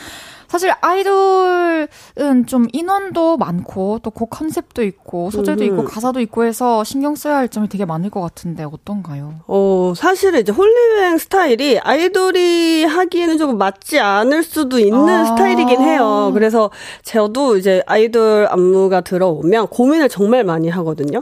사실 아이돌은 좀 인원도 많고 또 곡 컨셉도 있고 소재도 있고 가사도 있고 해서 신경 써야 할 점이 되게 많을 것 같은데 어떤가요? 사실 이제 홀리뱅 스타일이 아이돌이 하기에는 조금 맞지 않을 수도 있는 스타일이긴 해요. 그래서 저도 이제 아이돌 안무가 들어오면 고민을 정말 많이 하거든요.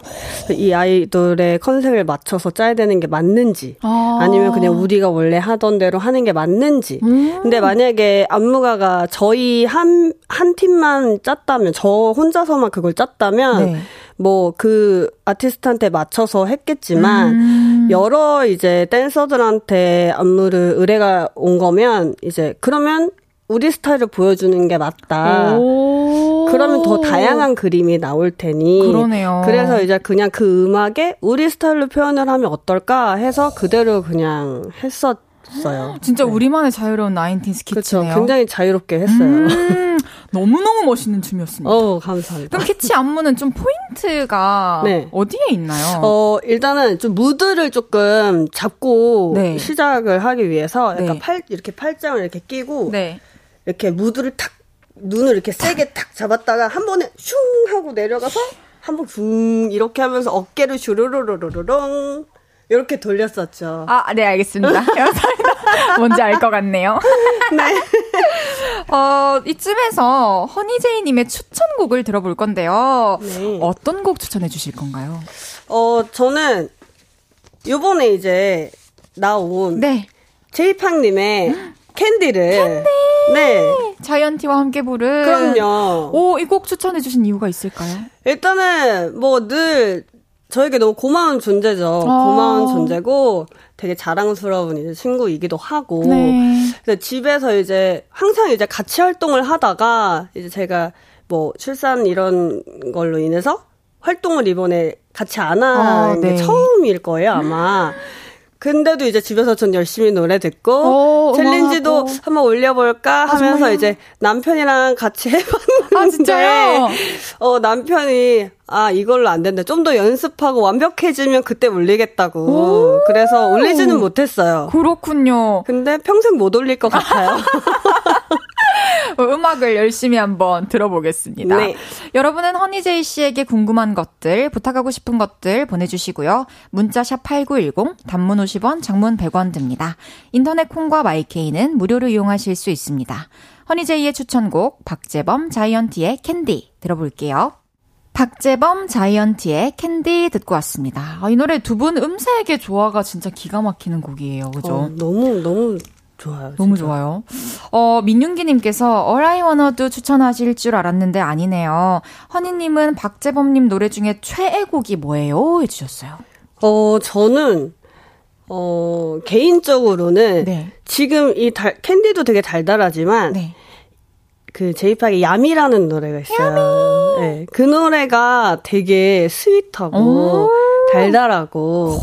이 아이돌의 컨셉을 맞춰서 짜야 되는 게 맞는지 아니면 그냥 우리가 원래 하던 대로 하는 게 맞는지. 근데 만약에 안무가가 저희 한 팀만 짰다면, 저 혼자서만 그걸 짰다면, 네. 뭐 그 아티스트한테 맞춰서 했겠지만, 여러 이제 댄서들한테 안무를 의뢰가 온 거면 이제 그러면 우리 스타일을 보여주는 게 맞다. 그러면 더 다양한 그림이 나올 테니. 그러네요. 그래서 이제 그냥 그 음악에 우리 스타일로 표현을 하면 어떨까 해서 그대로 그냥 했었어요. 진짜 네. 우리만의 자유로운 19 스키치네요. 그렇죠. 굉장히 자유롭게 했어요. 너무너무 멋있는 춤이었습니다. 감사합니다. 그럼 캐치 안무는 좀 포인트가 네. 어디에 있나요? 일단은 좀 무드를 조금 잡고 네. 시작을 하기 위해서 약간 네. 이렇게 팔짱을 이렇게 끼고 네. 이렇게 무드를 탁 눈을 이렇게 세게 탁 잡았다가 한 번에 슝 하고 내려가서 한 번 붕 이렇게 하면서 어깨를 슈르르르르렁 이렇게 돌렸었죠. 아, 네, 알겠습니다. 감사합니다. 뭔지 알 것 같네요. 네. 이쯤에서 허니제이님의 추천곡을 들어볼 건데요. 네. 어떤 곡 추천해 주실 건가요? 저는 요번에 이제 나온 네. 제이팡님의 캔디를 네. 자이언티와 함께 부른 그럼요. 오, 이 곡 추천해 주신 이유가 있을까요? 일단은 뭐 늘 저에게 너무 고마운 존재죠. 고마운 존재고 되게 자랑스러운 이제 친구이기도 하고. 네. 근데 집에서 이제 항상 이제 같이 활동을 하다가 이제 제가 뭐 출산 이런 걸로 인해서 활동을 이번에 같이 안 한 게 네. 처음일 거예요, 아마. 근데도 이제 집에서 전 열심히 노래 듣고 챌린지도 한번 올려볼까 하면서 정말요? 이제 남편이랑 같이 해봤는데 아 진짜요? 남편이 아 이걸로 안 된다. 좀 더 연습하고 완벽해지면 그때 올리겠다고. 그래서 올리지는 못했어요. 그렇군요. 근데 평생 못 올릴 것 같아요. 음악을 열심히 한번 들어보겠습니다. 네. 여러분은 허니제이 씨에게 궁금한 것들, 부탁하고 싶은 것들 보내주시고요. 문자 샵 8910, 단문 50원, 장문 100원 듭니다. 인터넷 콩과 마이케이는 무료로 이용하실 수 있습니다. 허니제이의 추천곡 박재범 자이언티의 캔디 들어볼게요. 박재범 자이언티의 캔디 듣고 왔습니다. 이 노래 두 분 음색의 조화가 진짜 기가 막히는 곡이에요. 그죠? 너무 좋아요. 너무 진짜. 좋아요. 민윤기님께서 All I Wanna Do 추천하실 줄 알았는데 아니네요. 허니님은 박재범님 노래 중에 최애곡이 뭐예요? 해주셨어요. 저는 개인적으로는 네. 지금 이 캔디도 되게 달달하지만 네. 그 제이팍의 야미라는 노래가 있어요. 야미. 네, 그 노래가 되게 스윗하고 달달하고.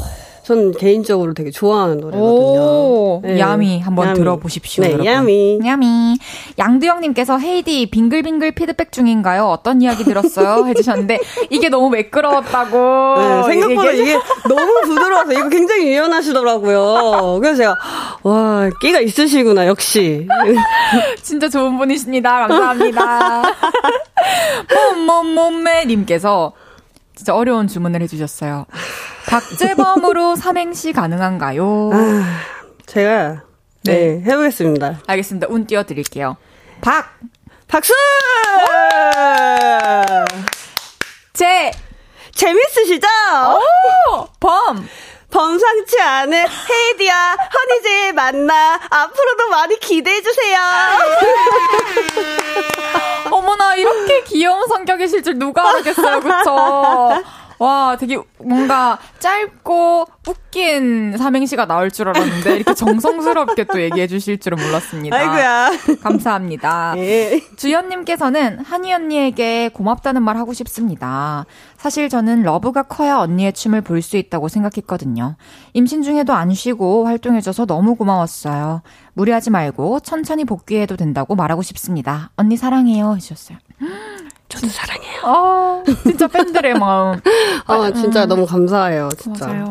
전 개인적으로 되게 좋아하는 노래거든요. 네. 야미 한번 야미. 들어보십시오. 네, 여러분. 야미. 야미. 양두영님께서 헤이디 빙글빙글 피드백 중인가요? 어떤 이야기 들었어요? 해주셨는데 이게 너무 매끄러웠다고. 네, 생각보다 이게 너무 부드러워서 이거 굉장히 유연하시더라고요. 그래서 제가 와 끼가 있으시구나 역시. 진짜 좋은 분이십니다. 감사합니다. 몸매님께서 진짜 어려운 주문을 해주셨어요. 박재범으로 삼행시 가능한가요? 아, 제가 네 해보겠습니다. 알겠습니다. 운 띄워드릴게요. 박수! 재밌으시죠? 오! 범상치 않은 헤이디와 허니제이 만나 앞으로도 많이 기대해주세요. 어머나 이렇게 귀여운 성격이실 줄 누가 알겠어요. 그쵸? 와 되게 뭔가 짧고 웃긴 삼행시가 나올 줄 알았는데 이렇게 정성스럽게 또 얘기해 주실 줄은 몰랐습니다. 아이고야. 감사합니다. 예. 주연님께서는 한이 언니에게 고맙다는 말 하고 싶습니다. 사실 저는 러브가 커야 언니의 춤을 볼 수 있다고 생각했거든요. 임신 중에도 안 쉬고 활동해줘서 너무 고마웠어요. 무리하지 말고 천천히 복귀해도 된다고 말하고 싶습니다. 언니 사랑해요 해주셨어요. 저도 사랑해요. 진짜 팬들의 마음. 진짜 너무 감사해요. 진짜. 맞아요.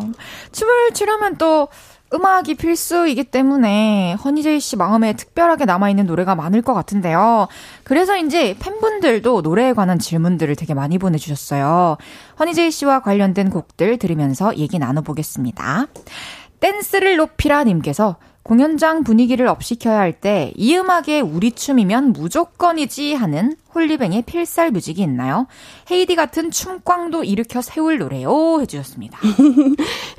춤을 추려면 또 음악이 필수이기 때문에 허니제이 씨 마음에 특별하게 남아있는 노래가 많을 것 같은데요. 그래서인지 팬분들도 노래에 관한 질문들을 되게 많이 보내주셨어요. 허니제이 씨와 관련된 곡들 들으면서 얘기 나눠보겠습니다. 댄스를 높이라 님께서 공연장 분위기를 업시켜야 할 때 이 음악에 우리 춤이면 무조건이지 하는 홀리뱅의 필살 뮤직이 있나요? 헤이디 같은 춤광도 일으켜 세울 노래요 해주셨습니다.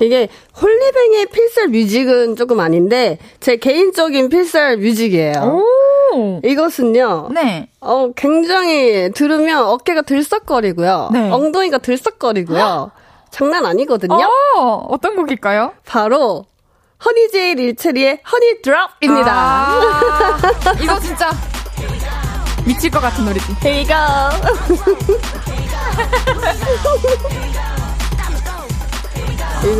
이게 홀리뱅의 필살 뮤직은 조금 아닌데 제 개인적인 필살 뮤직이에요. 이것은요. 네. 굉장히 들으면 어깨가 들썩거리고요. 네. 엉덩이가 들썩거리고요. 장난 아니거든요. 어떤 곡일까요? 바로 허니제이 릴체리의 허니드랍입니다. 아~ 이거 진짜 미칠 것 같은 노래지. Here we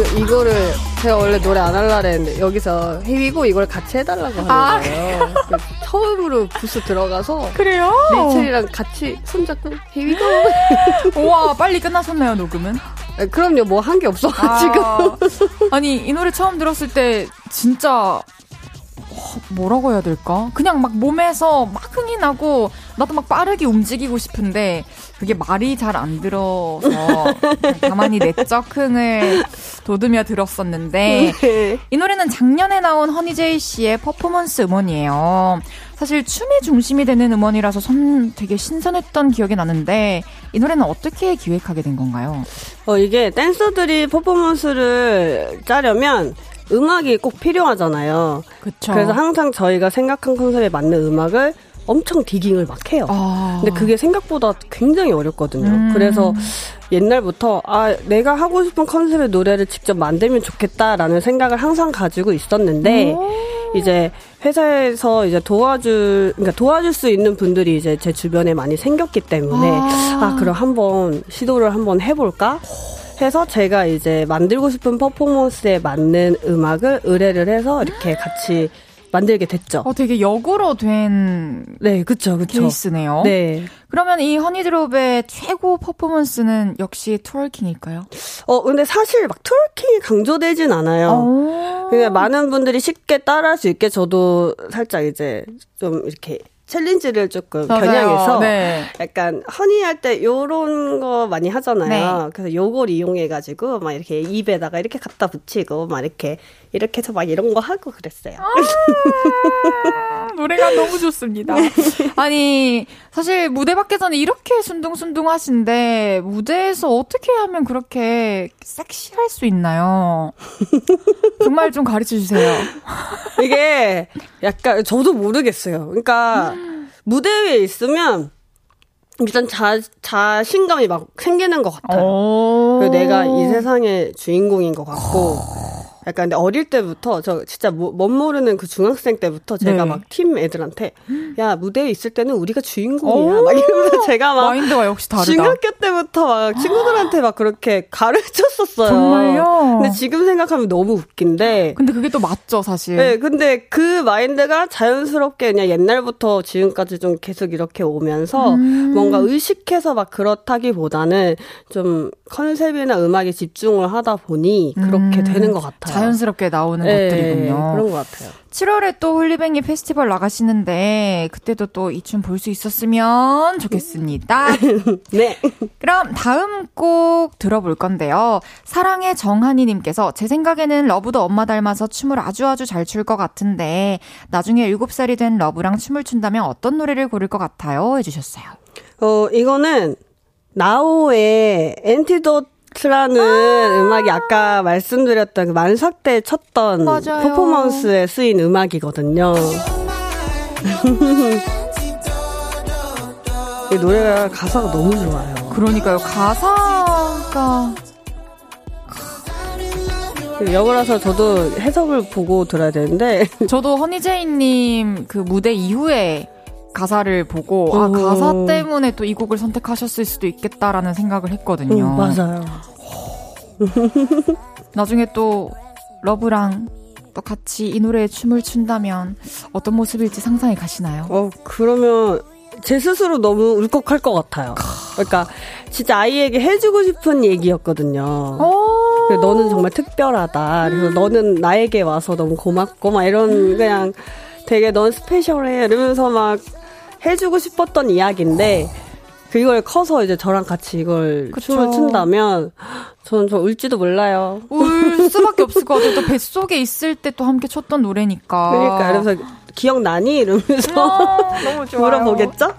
go. 이거를 제가 원래 노래 안 하려고 했는데 여기서 헤이고 이걸 같이 해달라고 하는 거예요. 처음으로 부스 들어가서 그래요? 릴첼이랑 같이 손잡고 헤이고. 우와, 빨리 끝나셨나요, 녹음은? 네, 그럼요. 뭐 한 게 없어가지고. 아니, 이 노래 처음 들었을 때 진짜 뭐라고 해야 될까? 그냥 막 몸에서 막 흥이 나고 나도 막 빠르게 움직이고 싶은데 그게 말이 잘 안 들어서 가만히 내적 흥을 도드며 들었었는데 네. 이 노래는 작년에 나온 허니제이 씨의 퍼포먼스 음원이에요. 사실 춤의 중심이 되는 음원이라서 되게 신선했던 기억이 나는데 이 노래는 어떻게 기획하게 된 건가요? 이게 댄서들이 퍼포먼스를 짜려면 음악이 꼭 필요하잖아요. 그쵸. 그래서 항상 저희가 생각한 컨셉에 맞는 음악을 엄청 디깅을 막 해요. 근데 그게 생각보다 굉장히 어렵거든요. 그래서 옛날부터 내가 하고 싶은 컨셉의 노래를 직접 만들면 좋겠다라는 생각을 항상 가지고 있었는데 이제 회사에서 이제 도와줄 수 있는 분들이 이제 제 주변에 많이 생겼기 때문에 그럼 한번 시도를 한번 해볼까? 해서 제가 이제 만들고 싶은 퍼포먼스에 맞는 음악을 의뢰를 해서 이렇게 같이 만들게 됐죠. 되게 역으로 된 네, 그쵸. 케이스네요. 네. 그러면 이 허니드롭의 최고 퍼포먼스는 역시 트월킹일까요? 근데 사실 막 트월킹이 강조되진 않아요. 그러니까 많은 분들이 쉽게 따라할 수 있게 저도 살짝 이제 좀 이렇게 챌린지를 조금 맞아요. 겨냥해서 네. 약간 허니할 때 요런 거 많이 하잖아요. 네. 그래서 요걸 이용해가지고 막 이렇게 입에다가 이렇게 갖다 붙이고 막 이렇게 해서 막 이런 거 하고 그랬어요. 노래가 너무 좋습니다. 아니 사실 무대 밖에서는 이렇게 순둥순둥 하신데 무대에서 어떻게 하면 그렇게 섹시할 수 있나요? 정말 좀 가르쳐주세요. 이게 약간 저도 모르겠어요. 그러니까 무대 위에 있으면 일단 자신감이 막 생기는 것 같아요. 내가 이 세상의 주인공인 것 같고 약간 근데 어릴 때부터 저 진짜 멋모르는 그 중학생 때부터 제가 네. 막 팀 애들한테 야 무대에 있을 때는 우리가 주인공이야 막 이러면서 제가 막 마인드가 역시 다르다. 중학교 때부터 막 친구들한테 막 그렇게 가르쳤었어요. 정말요? 근데 지금 생각하면 너무 웃긴데 근데 그게 또 맞죠 사실. 네 근데 그 마인드가 자연스럽게 그냥 옛날부터 지금까지 좀 계속 이렇게 오면서 뭔가 의식해서 막 그렇다기보다는 좀 컨셉이나 음악에 집중을 하다 보니 그렇게 되는 것 같아요. 자연스럽게 나오는 네, 것들이군요. 그런 것 같아요. 7월에 또 홀리뱅이 페스티벌 나가시는데 그때도 또 이 춤 볼 수 있었으면 좋겠습니다. 네. 그럼 다음 곡 들어볼 건데요. 사랑의 정한이님께서 제 생각에는 러브도 엄마 닮아서 춤을 아주 잘 출 것 같은데 나중에 7살이 된 러브랑 춤을 춘다면 어떤 노래를 고를 것 같아요? 해주셨어요. 이거는 나오의 엔티도트 라는 음악이 아까 말씀드렸던 그 만삭 때 쳤던 맞아요. 퍼포먼스에 쓰인 음악이거든요. 이 노래가 가사가 너무 좋아요. 그러니까요. 가사가 여우라서 저도 해석을 보고 들어야 되는데 저도 허니제이님 그 무대 이후에 가사를 보고 가사 때문에 또 이 곡을 선택하셨을 수도 있겠다라는 생각을 했거든요. 맞아요. 나중에 또 러브랑 또 같이 이 노래에 춤을 춘다면 어떤 모습일지 상상해 가시나요? 그러면 제 스스로 너무 울컥할 것 같아요. 그러니까 진짜 아이에게 해주고 싶은 얘기였거든요. 너는 정말 특별하다. 그래서 너는 나에게 와서 너무 고맙고 막 이런 그냥 되게 넌 스페셜해 이러면서 막 해주고 싶었던 이야기인데 그걸 커서 이제 저랑 같이 이걸 그쵸. 춤을 춘다면 저는 저 울지도 몰라요. 울 수밖에 없을 것 같아요. 또 뱃속에 있을 때 또 함께 췄던 노래니까. 그러니까 그래서 기억나니? 이러면서 너무 좋아요. 물어보겠죠?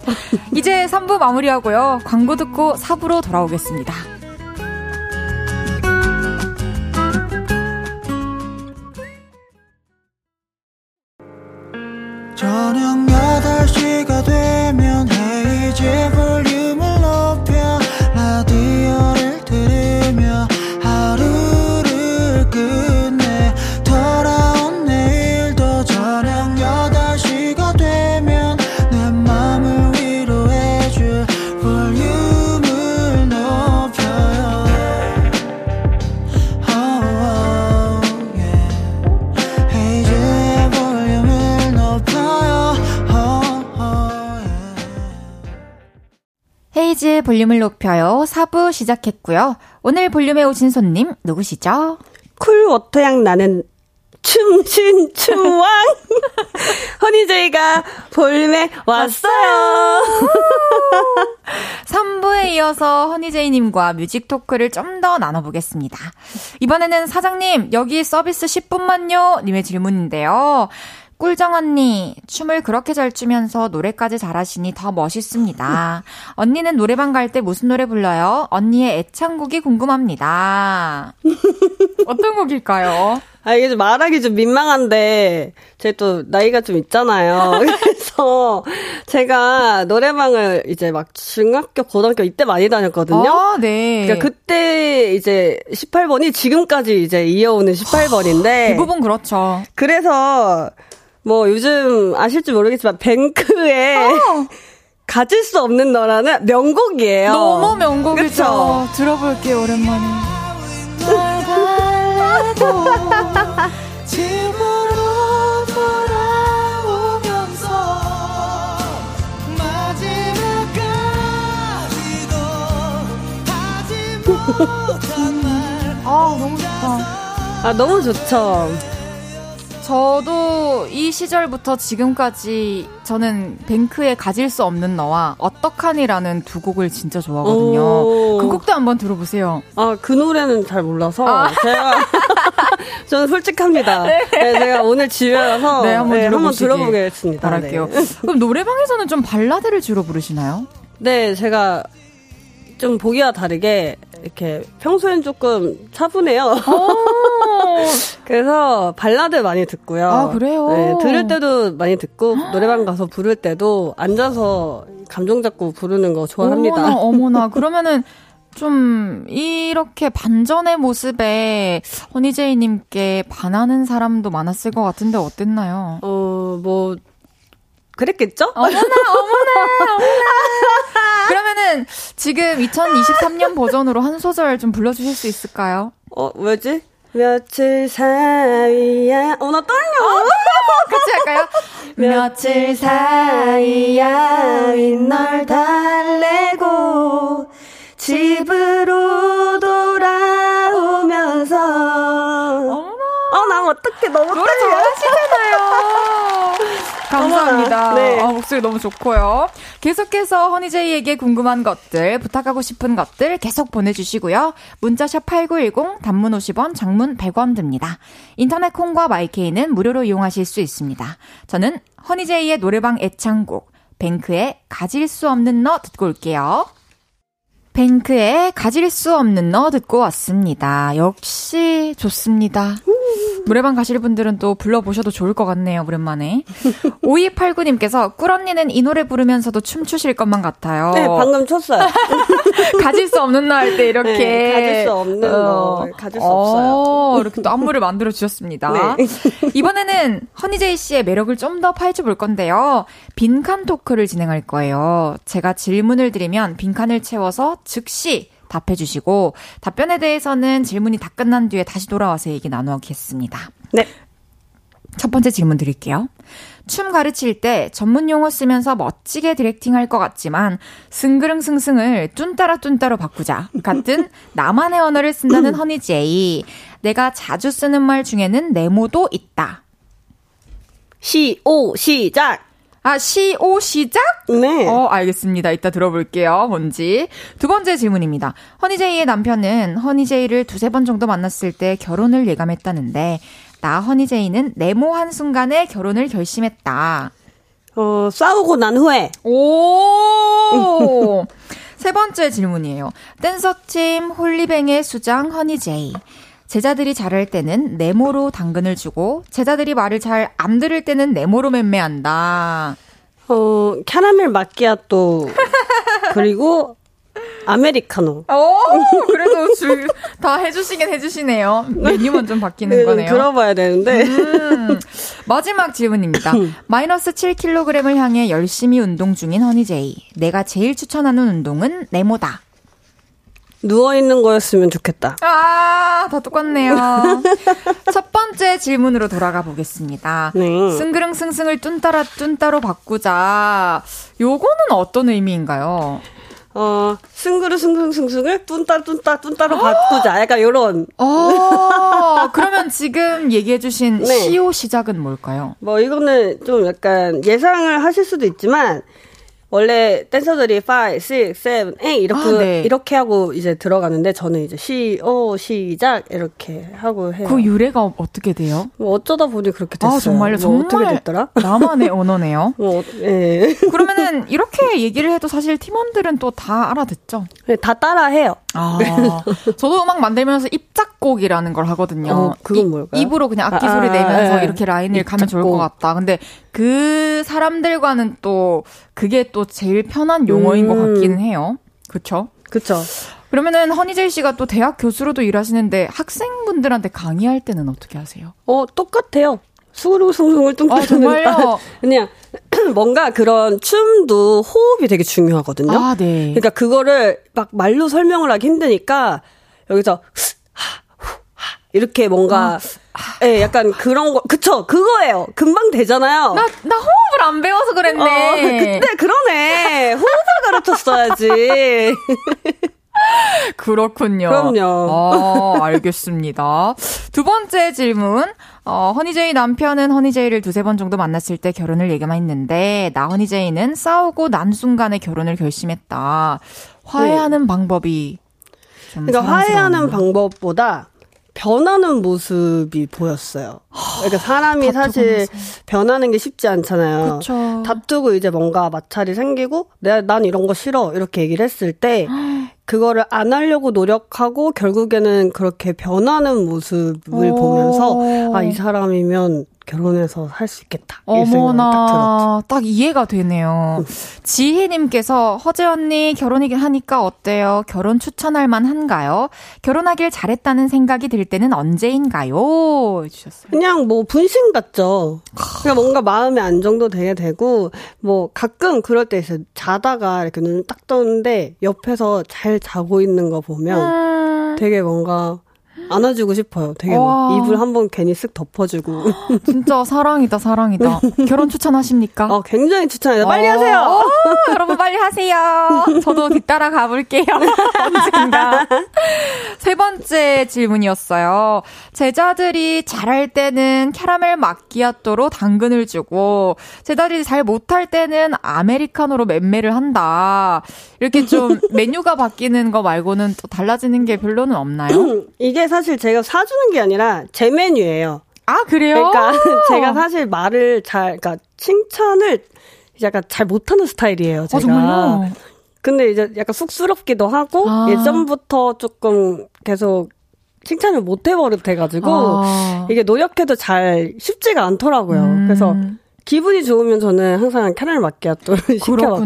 이제 3부 마무리하고요. 광고 듣고 4부로 돌아오겠습니다. 저녁 8시가 되면 헤이즈의 볼륨을 높여 라디오를 들으며 헤이즈의 볼륨을 높여요. 4부 시작했고요. 오늘 볼륨에 오신 손님 누구시죠? 쿨 워터향 나는 춤춘 춤왕 허니제이가 볼륨에 왔어요. 3부에 이어서 허니제이님과 뮤직 토크를 좀 더 나눠보겠습니다. 이번에는 사장님 여기 서비스 10분만요 님의 질문인데요. 꿀정 언니, 춤을 그렇게 잘 추면서 노래까지 잘하시니 더 멋있습니다. 언니는 노래방 갈 때 무슨 노래 불러요? 언니의 애창곡이 궁금합니다. 어떤 곡일까요? 아, 이게 좀 말하기 좀 민망한데, 제가 또 나이가 좀 있잖아요. 그래서 제가 노래방을 이제 막 중학교, 고등학교 이때 많이 다녔거든요. 아, 네. 그러니까 그때 이제 18번이 지금까지 이제 이어오는 18번인데. 대부분 그렇죠. 그래서 뭐 요즘 아실지 모르겠지만, 뱅크의 가질 수 없는 너라는 명곡이에요. 너무 명곡이죠. 그쵸? 들어볼게요, 오랜만에. 집으로 돌아오면서 마지막까지도 하지 못한 말. 아, 너무 좋다. 아, 너무 좋죠. 저도 이 시절부터 지금까지 저는 뱅크의 가질 수 없는 너와 어떡하니라는 두 곡을 진짜 좋아하거든요. 그 곡도 한번 들어보세요. 아, 그 노래는 잘 몰라서 제가 저는 솔직합니다. 네. 네, 제가 오늘 집에라서 네, 한번 들어보겠습니다. 바랄게요. 네. 그럼 노래방에서는 좀 발라드를 주로 부르시나요? 네, 제가 좀 보기와 다르게 이렇게 평소엔 조금 차분해요. 그래서 발라드 많이 듣고요. 아, 그래요? 네, 들을 때도 많이 듣고 노래방 가서 부를 때도 앉아서 감정 잡고 부르는 거 좋아합니다. 어머나, 어머나. 그러면은 좀 이렇게 반전의 모습에 허니제이님께 반하는 사람도 많았을 것 같은데 어땠나요? 뭐 그랬겠죠? 어머나, 어머나, 어머나. 그러면은 지금 2023년 버전으로 한 소절 좀 불러주실 수 있을까요? 뭐지? 며칠 사이야. 나 떨려. 같이 할까요? 며칠 사이야 널 달래고 집으로 돌아오면서. 난 어떡해, 너무 떨려. 노래 잘하시잖아요. 감사합니다. 네. 목소리 너무 좋고요. 계속해서 허니제이에게 궁금한 것들, 부탁하고 싶은 것들 계속 보내주시고요. 문자샵 8910, 단문 50원, 장문 100원 듭니다. 인터넷 콩과 마이케이는 무료로 이용하실 수 있습니다. 저는 허니제이의 노래방 애창곡 뱅크의 가질 수 없는 너 듣고 올게요. 뱅크의 가질 수 없는 너 듣고 왔습니다. 역시 좋습니다. 노래방 가실 분들은 또 불러보셔도 좋을 것 같네요. 오랜만에. 5289님께서 꿀언니는 이 노래 부르면서도 춤추실 것만 같아요. 네, 방금 췄어요. 가질 수 없는 너 할 때 이렇게. 네, 가질 수 없는 너. 가질 수 없어요. 이렇게 또 안무를 만들어주셨습니다. 네. 이번에는 허니제이 씨의 매력을 좀 더 파헤쳐 볼 건데요. 빈칸 토크를 진행할 거예요. 제가 질문을 드리면 빈칸을 채워서 즉시 답해주시고 답변에 대해서는 질문이 다 끝난 뒤에 다시 돌아와서 얘기 나누겠습니다. 네. 첫 번째 질문 드릴게요. 춤 가르칠 때 전문 용어 쓰면서 멋지게 디렉팅할 것 같지만 승그릉승승을 뚠따라 뚠따로 바꾸자 같은 나만의 언어를 쓴다는 허니제이. 내가 자주 쓰는 말 중에는 네모도 있다. 시오 시작. 아, 시오 시작? 네. 알겠습니다. 이따 들어볼게요. 뭔지. 두 번째 질문입니다. 허니제이의 남편은 허니제이를 두세 번 정도 만났을 때 결혼을 예감했다는데 나 허니제이는 네모한 순간에 결혼을 결심했다. 싸우고 난 후에. 오! 세 번째 질문이에요. 댄서팀 홀리뱅의 수장 허니제이. 제자들이 잘할 때는 네모로 당근을 주고 제자들이 말을 잘 안 들을 때는 네모로 맴매한다. 캐러멜 마키아또 그리고 아메리카노. 그래도 다 해주시긴 해주시네요. 메뉴만 좀 바뀌는 거네요. 들어봐야 되는데. 마지막 질문입니다. 마이너스 7kg을 향해 열심히 운동 중인 허니제이. 내가 제일 추천하는 운동은 네모다. 누워있는 거였으면 좋겠다. 아, 다 똑같네요. 첫 번째 질문으로 돌아가 보겠습니다. 승그릉승승을 뚠따라 뚠따로 바꾸자. 요거는 어떤 의미인가요? 승승을 뚠따로 바꾸자. 약간 요런. 그러면 지금 얘기해주신 네. 시오 시작은 뭘까요? 뭐 이거는 좀 약간 예상을 하실 수도 있지만 원래 댄서들이 5, 6, 7, 8 이렇게 네. 이렇게 하고 이제 들어가는데 저는 이제 시오 시작 이렇게 하고 해요. 그 유래가 어떻게 돼요? 뭐 어쩌다 보니 그렇게 됐어요. 정말요? 뭐 정말 어떻게 됐더라? 나만의 언어네요. 네. 그러면은 이렇게 얘기를 해도 사실 팀원들은 또 다 알아듣죠? 네, 다 따라해요. 저도 음악 만들면서 입작곡이라는 걸 하거든요. 그건 뭘까요? 입으로 그냥 악기 소리 내면서 이렇게 라인을 입작곡. 가면 좋을 것 같다. 근데 그 사람들과는 또 그게 또 제일 편한 용어인 것 같기는 해요. 그렇죠? 그렇죠. 그러면은 허니제이 씨가 또 대학 교수로도 일하시는데 학생분들한테 강의할 때는 어떻게 하세요? 똑같아요. 수구르구송송을 뚱뚱뚱뚱 그냥 뭔가 그런 춤도 호흡이 되게 중요하거든요. 네. 그러니까 그거를 막 말로 설명을 하기 힘드니까 여기서 이렇게 뭔가 예, 약간 그런 거 그쵸 그거예요. 금방 되잖아요. 나 호흡을 안 배워서 그랬네. 그때 그러네. 호흡을 가르쳤어야지. 그렇군요. 그럼요. 알겠습니다. 두 번째 질문. 허니제이 남편은 허니제이를 두세 번 정도 만났을 때 결혼을 얘기만 했는데 나 허니제이는 싸우고 난 순간에 결혼을 결심했다. 화해하는 방법이 좀 그러니까 화해하는 방법보다 변하는 모습이 보였어요. 그러니까 사람이 사실 변하는 게 쉽지 않잖아요. 그쵸. 다투고 이제 뭔가 마찰이 생기고 난 이런 거 싫어 이렇게 얘기를 했을 때 그거를 안 하려고 노력하고 결국에는 그렇게 변하는 모습을 보면서 이 사람이면 결혼해서 할 수 있겠다. 어머나, 딱 이해가 되네요. 지희님께서 허재 언니 결혼이긴 하니까 어때요? 결혼 추천할 만한가요? 결혼하길 잘했다는 생각이 들 때는 언제인가요? 해주셨어요. 그냥 뭐 분신 같죠. 그냥 뭔가 마음의 안정도 되게 되고 뭐 가끔 그럴 때 있어요. 자다가 이렇게 눈을 딱 떴는데 옆에서 잘 자고 있는 거 보면 되게 뭔가 안아주고 싶어요. 되게 막 입을 한번 괜히 쓱 덮어주고. 진짜 사랑이다. 결혼 추천하십니까? 굉장히 추천해요. 빨리 하세요. 여러분 빨리 하세요. 저도 뒤따라 가볼게요. 언젠가. 세 번째 질문이었어요. 제자들이 잘할 때는 캐러멜 마키아또로 당근을 주고 제자들이 잘 못할 때는 아메리카노로 맴매를 한다. 이렇게 좀 메뉴가 바뀌는 거 말고는 또 달라지는 게 별로는 없나요? 이게 사실 제가 사주는 게 아니라 제 메뉴예요. 그래요? 그러니까 제가 사실 말을 그러니까 칭찬을 약간 잘 못하는 스타일이에요. 제가. 정말요? 근데 이제 약간 쑥스럽기도 하고 예전부터 조금 계속 칭찬을 못 해버릇해가지고 이게 노력해도 잘 쉽지가 않더라고요. 그래서 기분이 좋으면 저는 항상 캐러멜 마키아토를 시켜먹고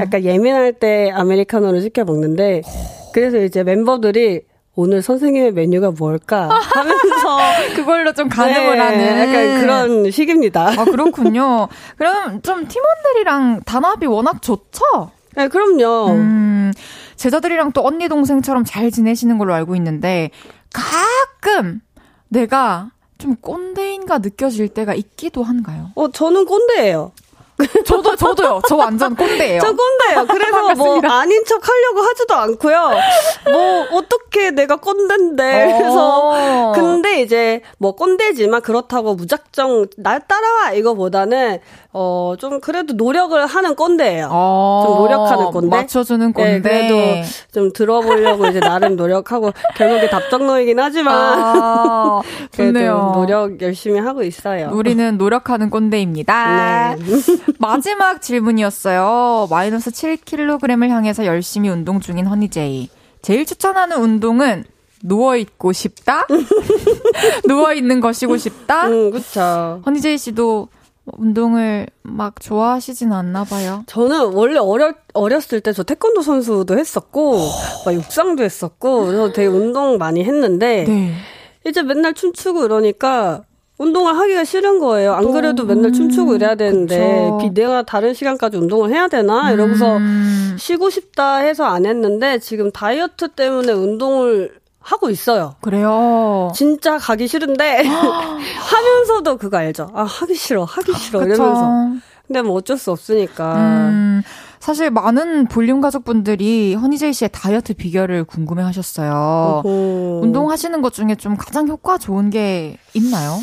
약간 예민할 때 아메리카노를 시켜먹는데 그래서 이제 멤버들이 오늘 선생님의 메뉴가 뭘까 하면서 그걸로 좀 가늠을 하는 약간 그런 식입니다. 그렇군요. 그럼 좀 팀원들이랑 단합이 워낙 좋죠? 네, 그럼요. 제자들이랑 또 언니 동생처럼 잘 지내시는 걸로 알고 있는데 가끔 내가 좀 꼰대인가 느껴질 때가 있기도 한가요? 저는 꼰대예요. 저도요. 저 완전 꼰대예요. 저 꼰대예요. 그래서 뭐 아닌 척 하려고 하지도 않고요. 뭐 어떻게 내가 꼰대인데. 그래서 근데 이제 뭐 꼰대지만 그렇다고 무작정 날 따라와 이거보다는 좀 그래도 노력을 하는 꼰대예요. 좀 노력하는 꼰대. 맞춰주는 꼰대. 네, 그래도 좀 들어보려고 이제 나름 노력하고 결국에 답정너이긴 하지만 그래도 좋네요. 노력 열심히 하고 있어요. 우리는 노력하는 꼰대입니다. 네. 마지막 질문이었어요. 마이너스 7kg을 향해서 열심히 운동 중인 허니제이. 제일 추천하는 운동은 누워있고 싶다? 누워있는 거 쉬고 싶다? 그쵸. 허니제이 씨도 운동을 막 좋아하시진 않나 봐요. 저는 원래 어렸을 때 저 태권도 선수도 했었고, 막 육상도 했었고, 그래서 되게 운동 많이 했는데, 이제 맨날 춤추고 이러니까, 운동을 하기가 싫은 거예요. 안 그래도 맨날 춤추고 이래야 되는데 내가 다른 시간까지 운동을 해야 되나? 이러면서 쉬고 싶다 해서 안 했는데 지금 다이어트 때문에 운동을 하고 있어요. 그래요? 진짜 가기 싫은데 하면서도 그거 알죠? 하기 싫어 이러면서. 근데 뭐 어쩔 수 없으니까. 사실 많은 볼륨 가족분들이 허니제이 씨의 다이어트 비결을 궁금해하셨어요. 오호. 운동하시는 것 중에 좀 가장 효과 좋은 게 있나요?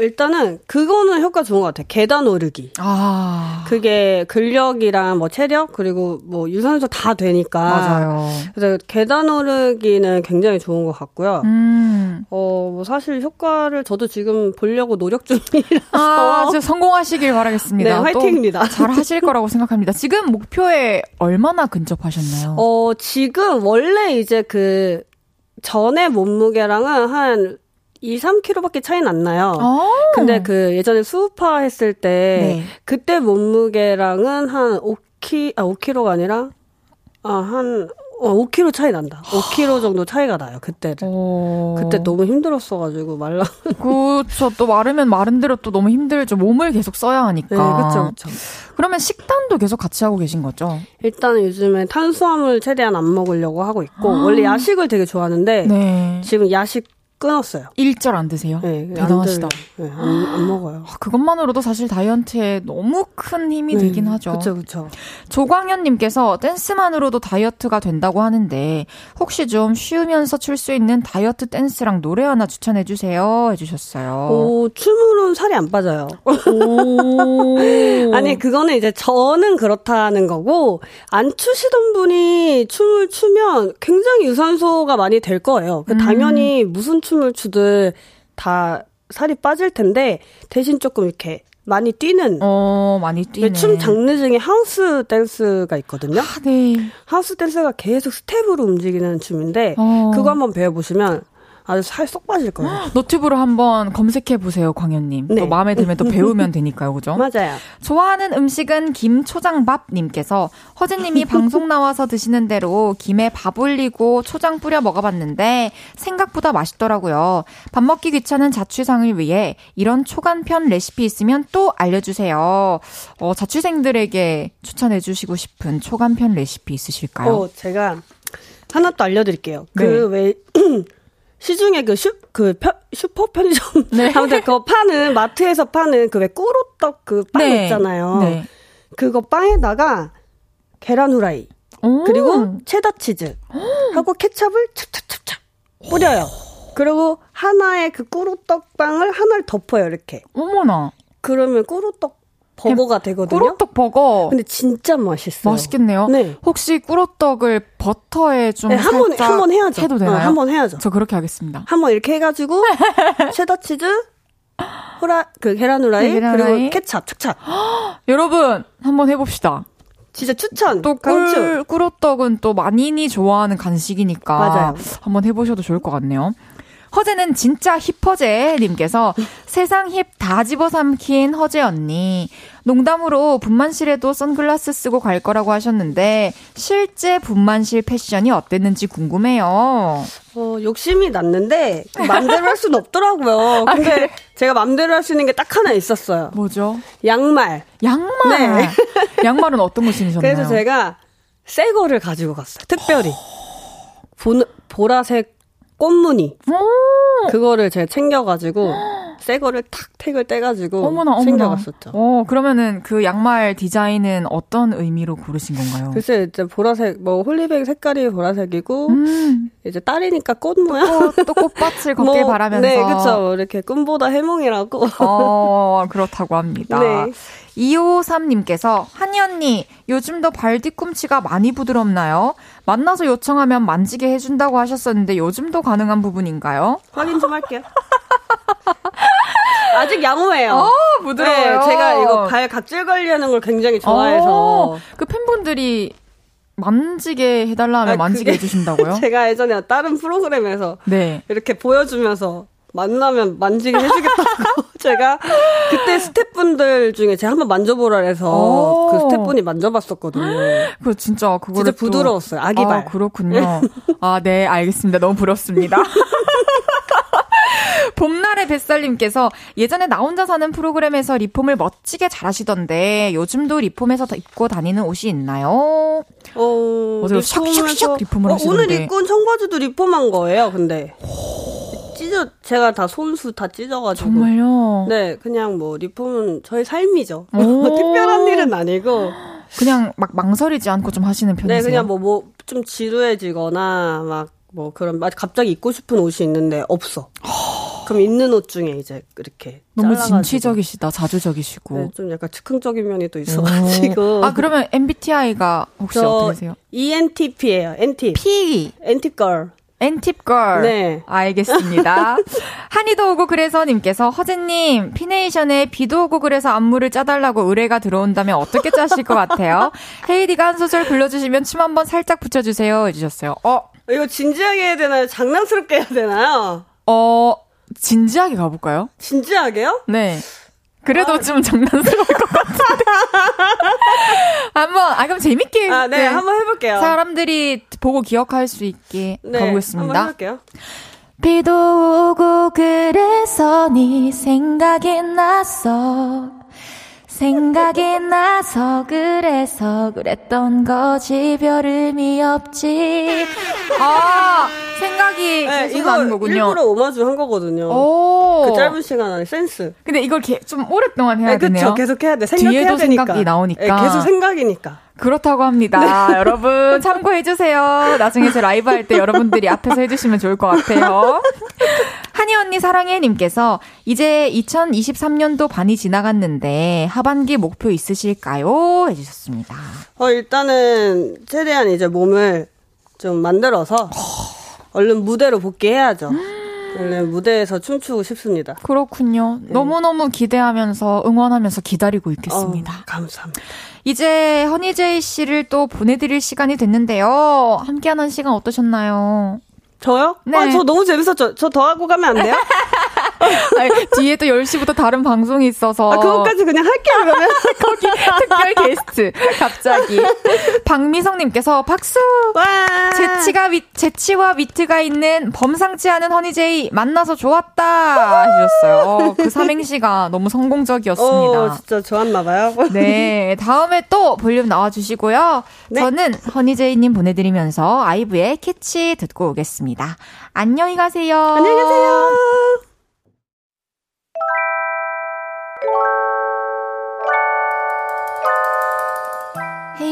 일단은 그거는 효과 좋은 것 같아요. 계단 오르기. 아, 그게 근력이랑 뭐 체력 그리고 뭐 유산소 다 되니까. 맞아요. 그래서 계단 오르기는 굉장히 좋은 것 같고요. 뭐 사실 효과를 저도 지금 보려고 노력 중이라서 진짜 성공하시길 바라겠습니다. 네, 화이팅입니다. 잘 하실 거라고 생각합니다. 지금 목표에 얼마나 근접하셨나요? 지금 원래 이제 그 전에 몸무게랑은 한 2-3kg밖에 차이는 안 나요. 근데 그 예전에 수우파 했을 때 네. 그때 몸무게랑은 한 5kg가 아니라 한 5kg 차이 난다. 5kg 정도 차이가 나요. 그때 너무 힘들었어가지고 말라. 그렇죠. 또 마르면 마른 대로 또 너무 힘들죠. 몸을 계속 써야 하니까. 네, 그렇죠. 그러면 식단도 계속 같이 하고 계신 거죠? 일단 요즘에 탄수화물 최대한 안 먹으려고 하고 있고 원래 야식을 되게 좋아하는데 네. 지금 야식 끊었어요. 1절 안 드세요? 네, 대단하시다. 네, 안 먹어요. 그것만으로도 사실 다이어트에 너무 큰 힘이 되긴 하죠. 그렇죠. 조광현님께서 댄스만으로도 다이어트가 된다고 하는데 혹시 좀 쉬우면서 출 수 있는 다이어트 댄스랑 노래 하나 추천해 주세요 해주셨어요. 춤으로는 살이 안 빠져요. 아니 그거는 이제 저는 그렇다는 거고 안 추시던 분이 춤을 추면 굉장히 유산소가 많이 될 거예요. 당연히 무슨 춤을 추듯 다 살이 빠질 텐데 대신 조금 이렇게 많이 뛰는 많이 뛰네. 춤 장르 중에 하우스 댄스가 있거든요. 네. 하우스 댄스가 계속 스텝으로 움직이는 춤인데 그거 한번 배워보시면 아주 살 쏙 빠질 거예요. 너튜브로 한번 검색해보세요, 광현님. 네. 또 마음에 들면 또 배우면 되니까요, 그죠? 맞아요. 좋아하는 음식은 김초장밥님께서 허진님이 방송 나와서 드시는 대로 김에 밥 올리고 초장 뿌려 먹어봤는데 생각보다 맛있더라고요. 밥 먹기 귀찮은 자취생을 위해 이런 초간편 레시피 있으면 또 알려주세요. 자취생들에게 추천해주시고 싶은 초간편 레시피 있으실까요? 제가 하나 또 알려드릴게요. 네. 시중에 슈퍼 편의점. 네. 아무튼 그거 파는, 마트에서 파는 그 왜 꾸로떡 그 빵 네. 있잖아요. 네. 그거 빵에다가 계란 후라이. 그리고 체다 치즈. 하고 케첩을 찹찹찹찹 뿌려요. 그리고 하나의 그 꾸로떡 빵을 하나를 덮어요, 이렇게. 어머나. 그러면 꾸로떡 버거가 되거든요. 꾸로떡 버거. 근데 진짜 맛있어요. 맛있겠네요. 네. 혹시 꾸로떡을 버터에 좀 한번 해야죠. 해도 되나요? 한번 해야죠. 저 그렇게 하겠습니다. 한번 이렇게 해가지고 체더 치즈, 계란 후라이, 네, 그리고 케찹, 착착. 여러분 한번 해봅시다. 진짜 추천. 또 꾸로떡은 또 만인이 좋아하는 간식이니까 맞아요. 한번 해보셔도 좋을 것 같네요. 허재는 진짜 힙허재님께서 세상 힙 다 집어삼킨 허재 언니. 농담으로 분만실에도 선글라스 쓰고 갈 거라고 하셨는데 실제 분만실 패션이 어땠는지 궁금해요. 욕심이 났는데 마음대로 할 수는 없더라고요. 근데 그래. 제가 마음대로 할 수 있는 게 딱 하나 있었어요. 뭐죠? 양말. 네. 양말은 어떤 거 신으셨나요? 그래서 제가 새 거를 가지고 갔어요. 특별히. 보라색 꽃무늬. 그거를 제가 챙겨가지고, 새 거를 탁 택을 떼가지고, 어머나. 챙겨갔었죠. 그러면은 그 양말 디자인은 어떤 의미로 고르신 건가요? 글쎄, 이제 보라색, 홀리뱅 색깔이 보라색이고, 이제 딸이니까 꽃 모양? 또 꽃밭을 걷길 바라면서. 네, 그쵸. 이렇게 꿈보다 해몽이라고. 그렇다고 합니다. 네. 253님께서 한이 언니 요즘도 발 뒤꿈치가 많이 부드럽나요? 만나서 요청하면 만지게 해준다고 하셨었는데 요즘도 가능한 부분인가요? 확인 좀 할게요. 아직 양호해요. 부드러워요. 네, 제가 이거 발 각질 관리하는 걸 굉장히 좋아해서 그 팬분들이 만지게 해달라 하면 만지게 해주신다고요? 제가 예전에 다른 프로그램에서 네. 이렇게 보여주면서 만나면 만지게 해주겠다고 제가 그때 스태프분들 중에 제가 한번 만져보라 해서 그 스태프분이 만져봤었거든요. 그 진짜 그거를 진짜 부드러웠어요. 아기발. 그렇군요. 네, 알겠습니다. 너무 부럽습니다. 봄날의 뱃살님께서 예전에 나 혼자 사는 프로그램에서 리폼을 멋지게 잘하시던데 요즘도 리폼에서 입고 다니는 옷이 있나요? 샥샥샥 리폼을 하시던데 오늘 입고 온 청바지도 리폼한 거예요. 근데 제가 다 손수 다 찢어가지고. 정말요? 네, 그냥 리폼은 저의 삶이죠. 특별한 일은 아니고. 그냥 막 망설이지 않고 좀 하시는 편이세요? 네, 그냥 뭐 좀 지루해지거나 막 뭐 그런 갑자기 입고 싶은 옷이 있는데 없어. 그럼 있는 옷 중에 이제 이렇게 너무 잘라가지고. 진취적이시다, 자주적이시고. 네, 좀 약간 즉흥적인 면이 또 있어가지고. 아, 그러면 MBTI가 혹시 어떻게 되세요? ENTP예요. NTP. P. NTP걸. NTP걸. 네. 알겠습니다. 한이도 오고 그래서 님께서 허재님 피네이션에 비도 오고 그래서 안무를 짜달라고 의뢰가 들어온다면 어떻게 짜실 것 같아요? 헤이디가 한 소절 불러주시면 춤 한번 살짝 붙여주세요 해주셨어요. 이거 진지하게 해야 되나요? 장난스럽게 해야 되나요? 진지하게 가볼까요? 진지하게요? 네. 그래도 좀 장난스러울 것 같은데. 한번, 그럼 재밌게. 아, 네, 한번 해볼게요. 사람들이 보고 기억할 수 있게 가보겠습니다. 한번 해볼게요. 비도 오고 그래서 네 생각이 나서 그래서 그랬던 거지 별 의미 없지. 생각이 계속 네, 나는 거군요. 일부러 오마주 한 거거든요. 그 짧은 시간 안에 센스. 근데 이걸 좀 오랫동안 해야 되네요. 그렇죠. 계속 해야 돼. 생각해야 되니까. 생각이 나오니까. 네, 계속 생각이니까. 그렇다고 합니다. 네. 여러분 참고해주세요. 나중에 제 라이브 할 때 여러분들이 앞에서 해주시면 좋을 것 같아요. 한이 언니 사랑해 님께서 이제 2023년도 반이 지나갔는데 하반기 목표 있으실까요? 해주셨습니다. 일단은 최대한 이제 몸을 좀 만들어서 얼른 무대로 복귀해야죠. 얼른 무대에서 춤추고 싶습니다. 그렇군요. 너무너무 기대하면서 응원하면서 기다리고 있겠습니다. 감사합니다. 이제 허니제이 씨를 또 보내드릴 시간이 됐는데요. 함께하는 시간 어떠셨나요? 저요? 네. 저 너무 재밌었죠. 저 더 하고 가면 안 돼요? 뒤에 또 10시부터 다른 방송이 있어서. 그것까지 그냥 할게요, 그러면. 거기 특별 게스트. 갑자기. 박미성님께서 박수! 와! 재치와 위트가 있는 범상치 않은 허니제이 만나서 좋았다! 해주셨어요. 그 삼행시가 너무 성공적이었습니다. 진짜 좋았나봐요. 네. 다음에 또 볼륨 나와주시고요. 네. 저는 허니제이님 보내드리면서 아이브의 캐치 듣고 오겠습니다. 안녕히 가세요. 안녕히 가세요.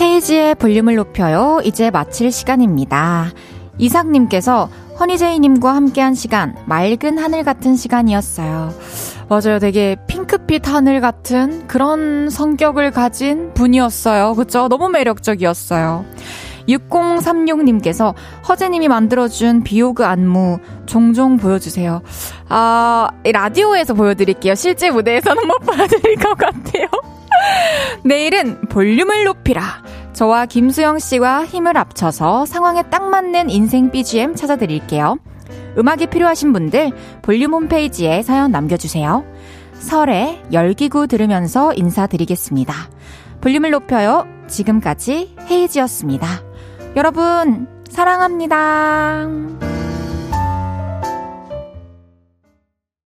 헤이지의 볼륨을 높여요. 이제 마칠 시간입니다. 이삭님께서 허니제이님과 함께한 시간, 맑은 하늘 같은 시간이었어요. 맞아요. 되게 핑크빛 하늘 같은 그런 성격을 가진 분이었어요. 그쵸? 너무 매력적이었어요. 6036님께서 허재님이 만들어준 비오그 안무 종종 보여주세요. 라디오에서 보여드릴게요. 실제 무대에서는 못 보여드릴 것 같아요. 내일은 볼륨을 높이라. 저와 김수영씨와 힘을 합쳐서 상황에 딱 맞는 인생 BGM 찾아드릴게요. 음악이 필요하신 분들 볼륨 홈페이지에 사연 남겨주세요. 설에 열기구 들으면서 인사드리겠습니다. 볼륨을 높여요. 지금까지 헤이지였습니다. 여러분 사랑합니다.